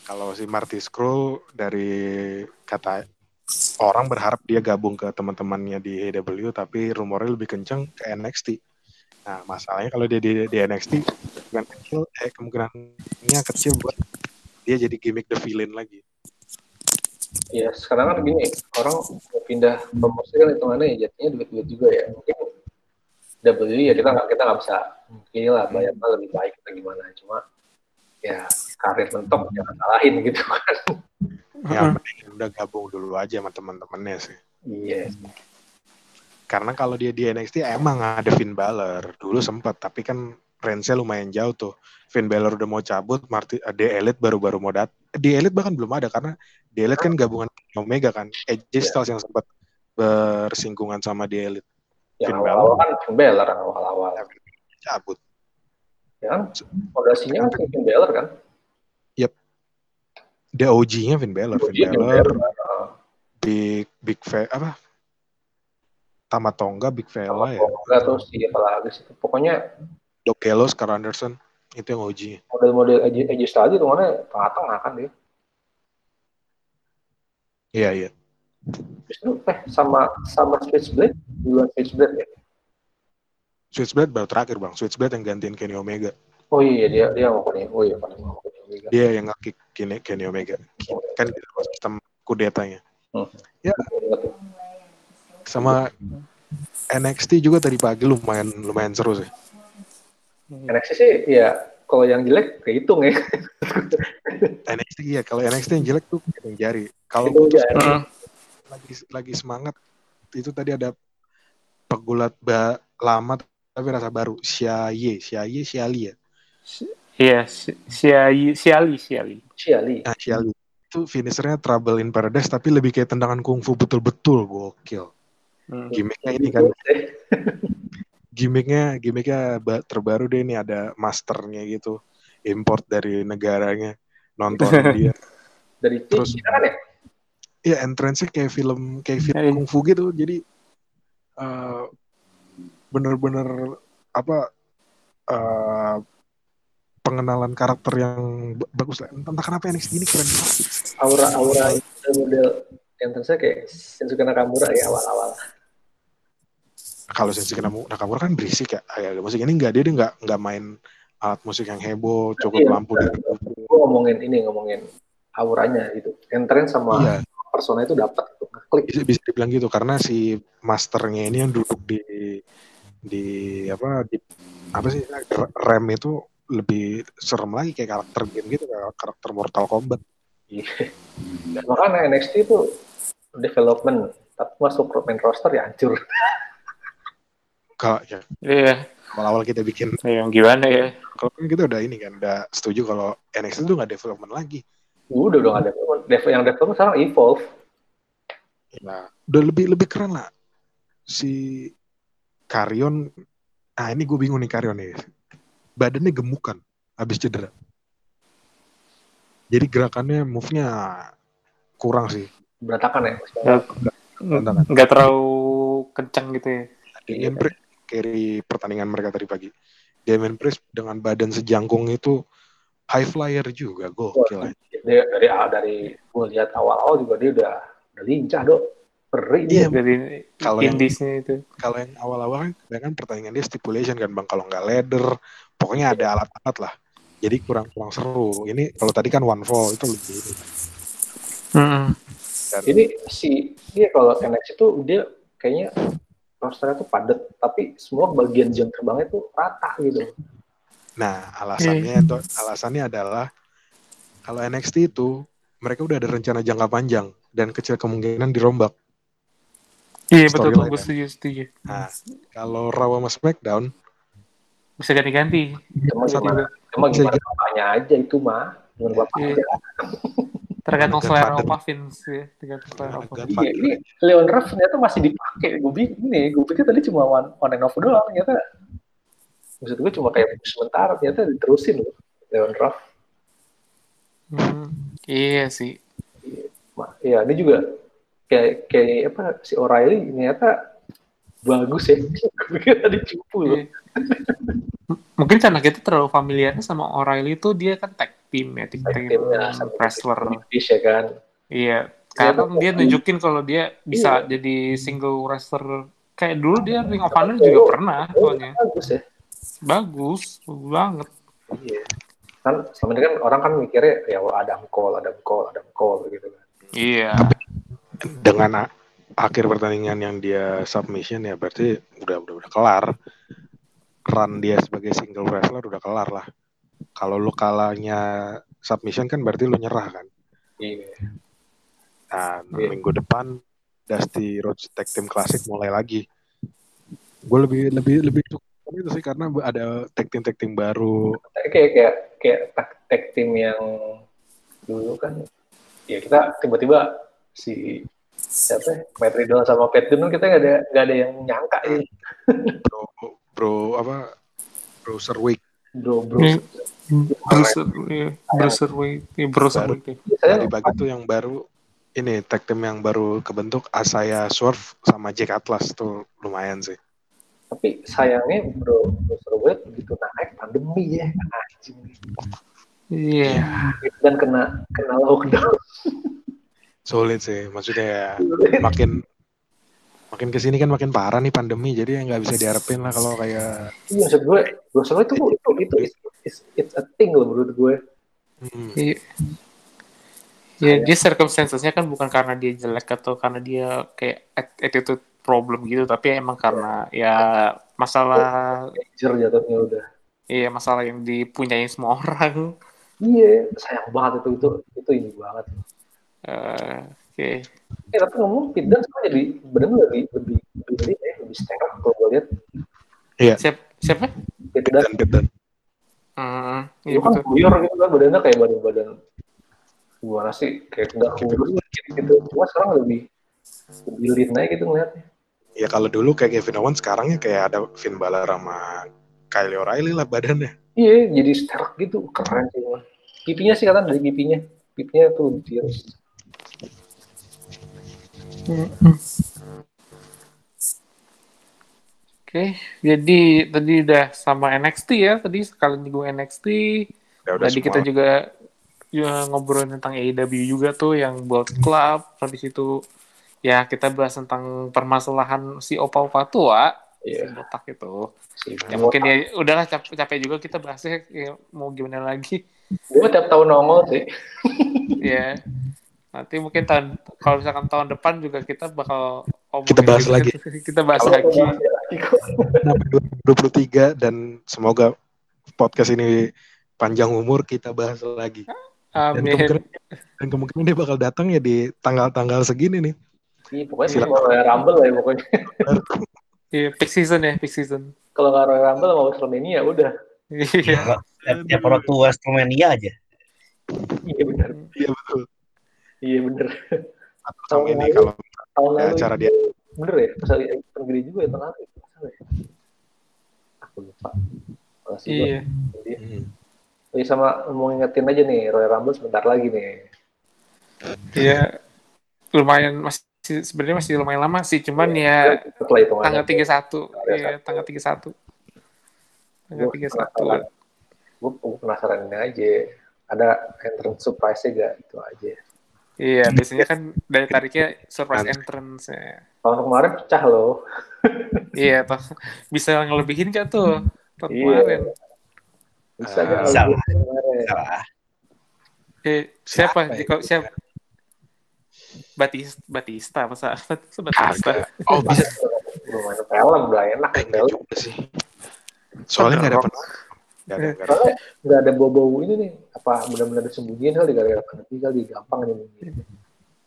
Kalau si Marty Scurll dari kata orang berharap dia gabung ke teman-temannya di A E W tapi rumornya lebih kencang ke N X T. Nah, masalahnya kalau dia di, di N X T kemungkinan kecil, eh, kemungkinannya kecil buat dia jadi gimmick The Villain lagi. Ya, sekarang kan gini, orang mau pindah promosi kan hitungannya ya jadinya duit-duit juga ya. Mungkin W W E ya kita nggak kita nggak bisa mungkin lah bayarnya lebih baik atau gimana. Cuma ya karir mentok jangan salahin gitu kan. Ya, udah gabung dulu aja sama teman-temannya sih. Iya. Yeah. Karena kalau dia di N X T emang ada Finn Balor dulu sempat, tapi kan range-nya lumayan jauh tuh. Finn Balor udah mau cabut, Marty, uh, The Elite baru-baru mau dat. The Elite bahkan belum ada karena The Elite kan gabungan Omega kan. A J yeah. Styles yang sempat bersinggungan sama The Elite. Ya, Finn awal-awal Balor. Kan Finn Balor awal-awal. Ya, cabut. Ya kan, fondasinya kan Finn Balor kan? Yep. The O G-nya Finn Balor. Finn Balor. Big Big V apa? Tamatonga, Big Vela ya. Tamatonga terus siapa lagi sih? Pokoknya Doc Gallows, Karl Anderson itu yang O G. Model-model A J Styles itu mana tengah-tengah kan dia. Iya, iya. Justru eh sama sama Switchblade, duluan Switchblade ya. Switchblade baru terakhir bang, Switchblade yang gantiin Kenny Omega. Oh iya dia dia mau Kenny, oh iya paling mau Kenny Omega. Dia yang ngakik Kenny Kenny Omega, oh, iya. Kan gitu sistem kudetanya. Hmm. Ya sama N X T juga tadi pagi lumayan lumayan seru sih. N X T sih ya kalau yang jelek kehitung ya. N X T ya kalau N X T yang jelek tuh hitung jari. Kalau putus uh-huh. lagi lagi semangat itu tadi ada pegulat ba lama tapi rasa baru Siaye, Siaye, Siali ya. Iya, Siaye, Siali, Siali. Siali. Ah, Siali. Itu finishernya Trouble in Paradise tapi lebih kayak tendangan kungfu betul-betul gokil. Hmm. Gimiknya ini kan. gimiknya, gimiknya terbaru deh ini ada masternya gitu. Import dari negaranya. Nonton dia. Dari terus kan ya? Iya, entrance-nya kayak film kayak film hey. kungfu gitu. Jadi uh, bener-bener apa uh, pengenalan karakter yang bagus lah. Entah kenapa N X T ini keren banget. Aura-aura model yang terusnya kayak Shinsuke Nakamura ya awal-awal. Kalau Shinsuke Nakamura kan berisik ya. Agak musik ini enggak dia dia enggak enggak main alat musik yang heboh, cukup iya, lampu. Iya. Gue ngomongin ini ngomongin auranya gitu. Entrance sama iya. persona itu dapat gitu. Ngeklik. Bisa, bisa dibilang gitu karena si masternya ini yang duduk di di apa di apa sih rem itu lebih serem lagi kayak karakter game gitu kayak karakter Mortal Kombat. Dan makanya N X T itu development tapi masuk main roster ya hancur. Kalau ya. Iya. Awal-awal kita bikin. Iya, gimana ya? Kalau kita udah ini kan udah setuju kalau N X T itu nggak development lagi. Udah udah nggak development. Dev yang development sekarang evolve. Nah, udah lebih lebih keren lah si Karrion, ah ini gue bingung nih Karrion nih, badannya gemukan, habis cedera. Jadi gerakannya, move-nya kurang sih. Berantakan ya? Berantakan. Nggak terlalu kencang gitu ya? Damian Priest, carry pertandingan mereka tadi pagi. Damian Priest dengan badan sejangkung itu high flyer juga, gokil. Dari, dari, dari gue lihat awal-awal juga dia udah, udah lincah dok. Beri yeah, dari kalau yang itu. Kalau yang awal-awal kan pertandingan dia stipulation kan Bang, kalau nggak ladder, pokoknya ada alat-alat lah. Jadi kurang-kurang seru. Ini kalau tadi kan one fall itu lebih. Mm-hmm. Ini si dia kalau N X T itu dia kayaknya rosternya tuh padat, tapi semua bagian jam terbangnya tuh rata gitu. Nah, alasannya itu mm. alasannya adalah kalau N X T itu mereka udah ada rencana jangka panjang dan kecil kemungkinan dirombak. Iya betul, gue setuju, setuju. Nah, kalau Raw sama Smackdown bisa ganti-ganti. Cuma sama, cuma gimana bapaknya aja itu mah, dengan bapaknya. Iya. Tergantung selera Opa Vince ya, tergantung selera Opa. Iya, ini Leon Ruff ternyata masih dipakai. Gue pikir ini, gue pikir tadi cuma one, one and off doang, ternyata. Maksud gue cuma kayak sementara, ternyata diterusin loh, Leon Ruff. Hmm, iya sih. Iya, ini juga. Kayak, kayak apa si O'Reilly ternyata bagus ya. Mungkin tadi cupu loh. Mungkin karena kita terlalu familiar sama O'Reilly itu dia kan tag team ya, tag team wrestler. Iya kan. Iya, karena dia nunjukin kalau dia bisa iya. jadi single wrestler. Kayak dulu dia Ring of Honor juga pernah soalnya. Bagus ya. Bagus, bagus banget. Iya. Kan selama ini kan orang kan mikirnya ya Adam Cole, Adam Cole, Adam Cole gitu kan. Iya. Dengan a- akhir pertandingan yang dia submission ya berarti udah udah udah kelar run dia sebagai single wrestler udah kelar lah. Kalau lu kalahnya submission kan berarti lu nyerah kan. Iya. Nah yeah. minggu depan Dusty Rhodes Tag Team Classic mulai lagi. Gue lebih lebih lebih suka itu sih karena ada tag team tag team baru. Kayak kayak kayak tag team yang dulu kan. Ya kita tiba-tiba si siapa Matt Riddle sama Pat Dunne kita nggak ada nggak ada yang nyangka ini bro bro apa Bruiserweight bro bro Bruiserweight Bruiserweight Bruiserweight tadi pagi tuh yang baru ini tag team yang baru kebentuk Asaya Swerve sama Jack Atlas tuh lumayan sih. Tapi sayangnya bro, bro begitu naik pandemi ya, kena anjing. Iya. Yeah. Dan kena kena lockdown. Sulit sih, maksudnya ya, makin makin kesini kan makin parah nih pandemi, jadi nggak bisa diharapin lah kalau kayak. Iya maksud gue, bro Swerve itu itu itu it's, it's a thing loh menurut gue. Hmm. Iya. Ya dia circumstances-nya kan bukan karena dia jelek atau karena dia kayak attitude problem gitu, tapi emang karena ya masalah major jatuhnya udah. Iya, masalah yang dipunyain semua orang. Iya, sayang banget itu itu itu ini banget. Uh, oke. Okay. Eh tapi ngomong Pidan sekarang jadi benar-benar lebih lebih lebih eh lebih stand up kalau gue lihat. Iya. Siap, siapa? Pidan Pidan. Hmm, itu kan buyur gitu kan badannya kayak badan-badan gua sih kayak nggak kurus gitu, cuma sekarang lebih lebih lean aja gitu ngeliatnya. Ya kalau dulu kayak Kevin Owens, sekarangnya kayak ada Finn Balor sama Kyle O'Reilly lah badannya. Iya, jadi sterk gitu, keren sih. Pipinya sih kata dari pipinya, pipinya tuh dia. Mm-hmm. Oke, okay, jadi tadi udah sama N X T ya, tadi sekali gue N X T. Ya, tadi semua. Kita juga ya ngobrolin tentang A E W juga tuh yang Bullet Club. Habis itu ya kita bahas tentang permasalahan si opa-opa tua, yeah, si botak itu. Si ya botak. Mungkin ya udahlah capek, capek juga kita bahasnya ya, mau gimana lagi. Gue tiap tahun nongol sih. Ya. Nanti mungkin tahun kalau misalkan tahun depan juga kita bakal kita bahas gitu, lagi. Kita bahas kalau lagi. dua ribu dua puluh tiga dan semoga podcast ini panjang umur, kita bahas lagi. Dan kemungkinan, dan kemungkinan dia bakal datang ya di tanggal-tanggal segini nih. Iya pokoknya sih mau Rumble lah ya pokoknya. Iya peak season ya, peak season. Kalau nggak Rumble mau Slovenia udah. Iya. Tiap orang tua Slovenia aja. Iya benar. Iya betul. Iya benar. Tahun ini kalau tahun lalu cara dia bener ya, pasal negeri juga ya tengah itu. Aku lupa. Iya. Iya sama mau ngingetin aja nih Royal Rumble sebentar lagi nih. Iya lumayan masih sebenarnya masih lumayan lama sih cuman ya, ya tanggal tiga puluh satu ya tanggal tiga puluh satu tanggal tiga puluh satu gue penasaran ini aja ada entrance surprise nya gak itu aja. Iya biasanya kan dari tariknya surprise entrance nya tahun kemarin pecah loh. Iya toh bisa ngelebihin gak tuh tahun kemarin. Bisa uh, salah. Salah. Eh, siapa? Siapa? Ya? Siapa? Batista, Batista, masa Batista. Oh, bisa. Belum main film, udah enak enggak juga sih. Soalnya enggak ada penonton. Enggak ada. Enggak ada bobo ini nih. Apa benar-benar disembunyiin kali gara-gara pandemi kali gampang nih.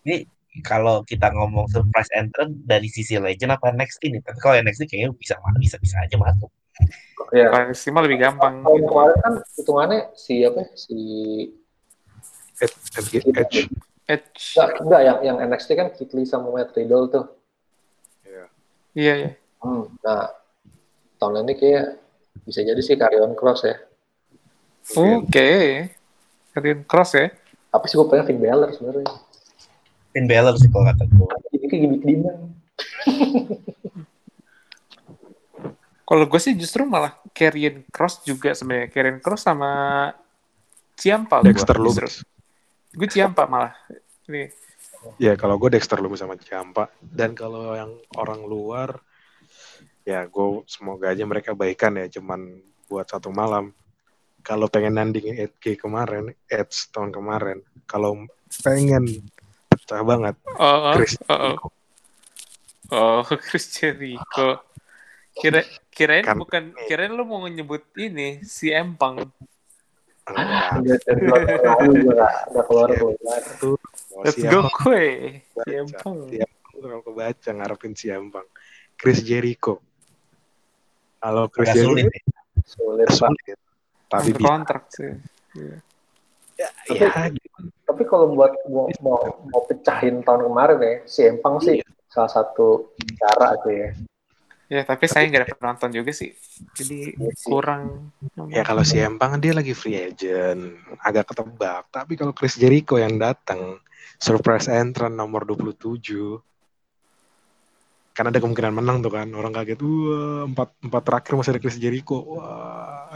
Ini kalau kita ngomong surprise entrance dari sisi legend apa N X T ini, tapi kalau N X T kayaknya bisa bisa-bisa aja masuk. Ya, maksimal lebih gampang. Kalau gitu. Kemarin kan hitungannya si apa si Edge Edge Edge enggak yang yang N X T kan Keith Lee sama Matt Riddle tuh. Iya. Iya ya. Hmm, nah tahun ini kayak bisa jadi sih Karrion Kross ya. Oke. Okay. Karrion Kross ya. Tapi sih gue pengen Finn Balor sebenarnya. Finn Balor sih kalau kata gue. Jadi kayak gimmick dia. Kalau gue sih justru malah Karrion Kross juga sebenarnya. Karrion Kross sama Ciampa Dexter gue. Dexter Lumis. Gue Ciampa malah. Iya yeah, kalau gue Dexter Lumis sama Ciampa. Dan kalau yang orang luar, ya gue semoga aja mereka baikan ya. Cuman buat satu malam. Kalau pengen nandingin Edge kemarin, Edge tahun kemarin. Kalau pengen pecah banget. Oh, oh, Chris Jericho. Oh, oh Chris Jericho. Kira kirain kan, bukan kirain lu mau nyebut ini si Empang. Enggak dari lalu juga enggak keluar keluar tuh. Let's go kue. Si Empang. Kalau kebaca ngarepin si Empang. Chris Jericho. Kalau Chris Jericho sulit banget. Tapi kontrak sih. Iya. Ya, tapi, ya. Tapi kalau buat mau, mau mau pecahin tahun kemarin ya, si Empang sih iya. Salah satu cara tuh ya. Ya, tapi saya nggak ada penonton juga sih. Jadi kurang. Ya, kalau si Empang dia lagi free agent. Agak ketebak. Tapi kalau Chris Jericho yang datang, surprise entrant nomor dua puluh tujuh. Kan ada kemungkinan menang tuh kan. Orang kaget, wah, empat terakhir masih ada Chris Jericho. Wah.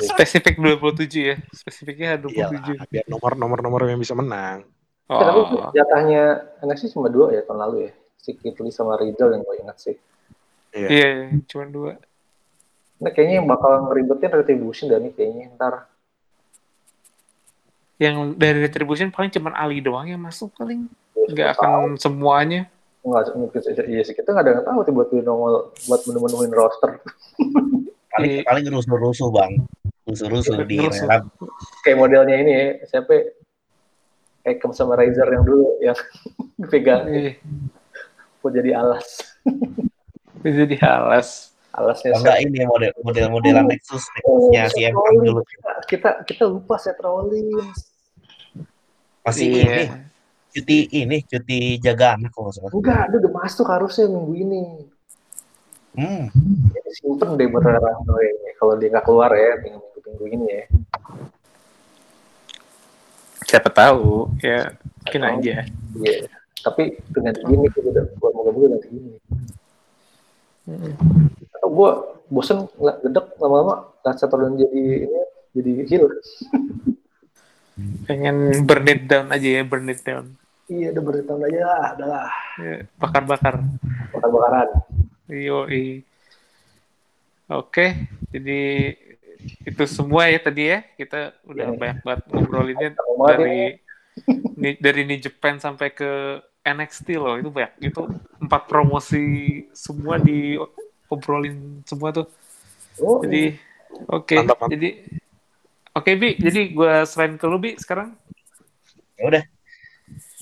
Spesifik dua puluh tujuh ya. Spesifiknya dua puluh tujuh. Iyalah, biar nomor-nomor-nomor yang bisa menang. Oh. Ya, tapi jatahnya N X T cuma dua ya tahun lalu ya. Si Kitli sama Riddle yang gue ingat sih. Iya, yeah. yeah, cuma dua. Nah, kayaknya yang bakal ngeribetin Retribution dan ini kayaknya ntar. Yang dari Retribution paling cuma Ali doang yang masuk paling. Enggak ya, akan tahu. Semuanya. Enggak, iya sih, kita nggak ada yang tahu sih buat nomor, buat menu-menuin roster. Paling paling rusuh-rusuh bang, rusuh-rusuh di Arab. Kayak modelnya ini ya, siapa? Kayak sama Razor yang dulu yang pegang, mau jadi alas. Mau jadi alas. Alasnya. Enggak ini model model-modelan Nexus, Nexusnya si M dulu. Kita kita lupa Seth Rollins. Masih ini. Cuti ini, cuti jaga anak kalau salah. Enggak, dia udah masuk harusnya minggu ini. Hmm. Jadi simpen deh buat Rano ya. Kalau dia nggak keluar ya minggu minggu ini ya. Siapa tahu ya, mungkin aja. Iya. Tapi dengan gini kita udah buat moga-moga nanti gini. Hmm. Atau gue bosen nggak gedek lama-lama, nggak setoran jadi ini jadi heel. Pengen burn it down aja ya, burn it down. Iya, udah burn it down aja lah, udah lah. Ya, bakar-bakar. Bakar-bakaran. Yoi. Oke, jadi itu semua ya tadi ya. Kita udah ya, banyak banget ngobrolinnya dari ni, dari New Japan sampai ke N X T loh. Itu banyak. Itu empat promosi semua di obrolin semua tuh. Oh, jadi oke, okay, jadi Oke, Bi. Jadi gue selain ke lu, Bi, sekarang. Ya udah.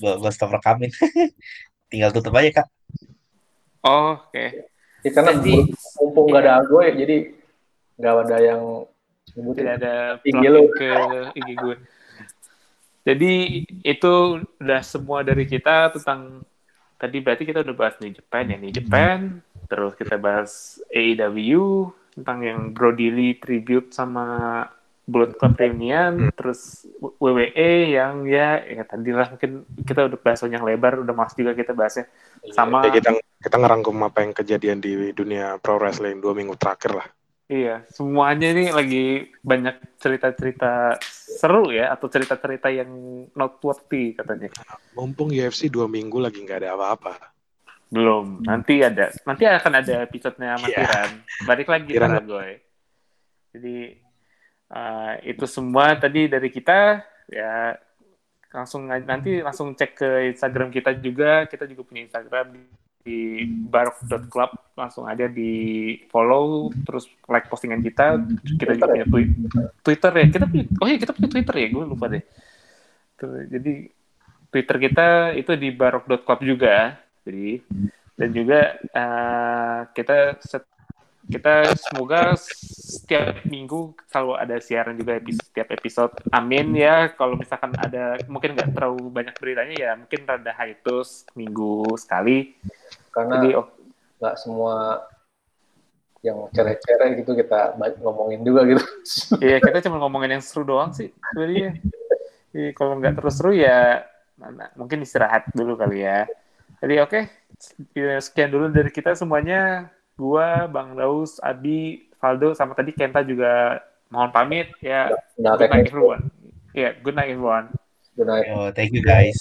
Gue gue stop rekamin. Tinggal tutup aja, Kak. Oh, oke. Okay. Ya, karena mumpung enggak ada gue, jadi enggak ada yang tidak ada I G lu ke I G gue. Jadi itu udah semua dari kita tentang tadi berarti kita udah bahas New Japan ya, New Japan, terus kita bahas A E W tentang yang Brodie Lee tribute sama Bullet Club reunian, hmm. terus W W E yang ya, ya tadilah mungkin kita udah bahas yang lebar, udah mas juga kita bahasnya sama. Ya, kita kita ngerangkum apa yang kejadian di dunia pro wrestling dua minggu terakhir lah. Iya, semuanya ini lagi banyak cerita-cerita seru ya, atau cerita-cerita yang noteworthy katanya. Mumpung U F C dua minggu lagi nggak ada apa-apa. Belum, nanti ada, nanti akan ada episode-nya sama Tiran. Yeah. Balik lagi sama gue. Jadi Uh, itu semua tadi dari kita ya, langsung nanti langsung cek ke Instagram kita juga, kita juga punya Instagram di, di barok dot club, langsung aja di follow, terus like postingan kita, kita juga punya twi- Twitter ya, kita punya, oh iya kita punya Twitter ya, gue lupa deh. Terus, jadi Twitter kita itu di barok dot club juga, jadi dan juga uh, kita set kita semoga setiap minggu selalu ada siaran juga episode, setiap episode. Amin ya. Kalau misalkan ada, mungkin nggak terlalu banyak beritanya ya, mungkin rada hiatus minggu sekali. Karena nggak oh. semua yang cere-cere gitu kita ngomongin juga gitu. Iya, kita cuma ngomongin yang seru doang sih sebenarnya. Kalau nggak terus seru ya, mungkin istirahat dulu kali ya. Jadi oke, okay. Sekian dulu dari kita semuanya. Gua, Bang Daus, Abi, Faldo, sama tadi Kenta juga mohon pamit ya. Nah, good night everyone. Yeah, good night everyone. Good night. Oh, thank you guys.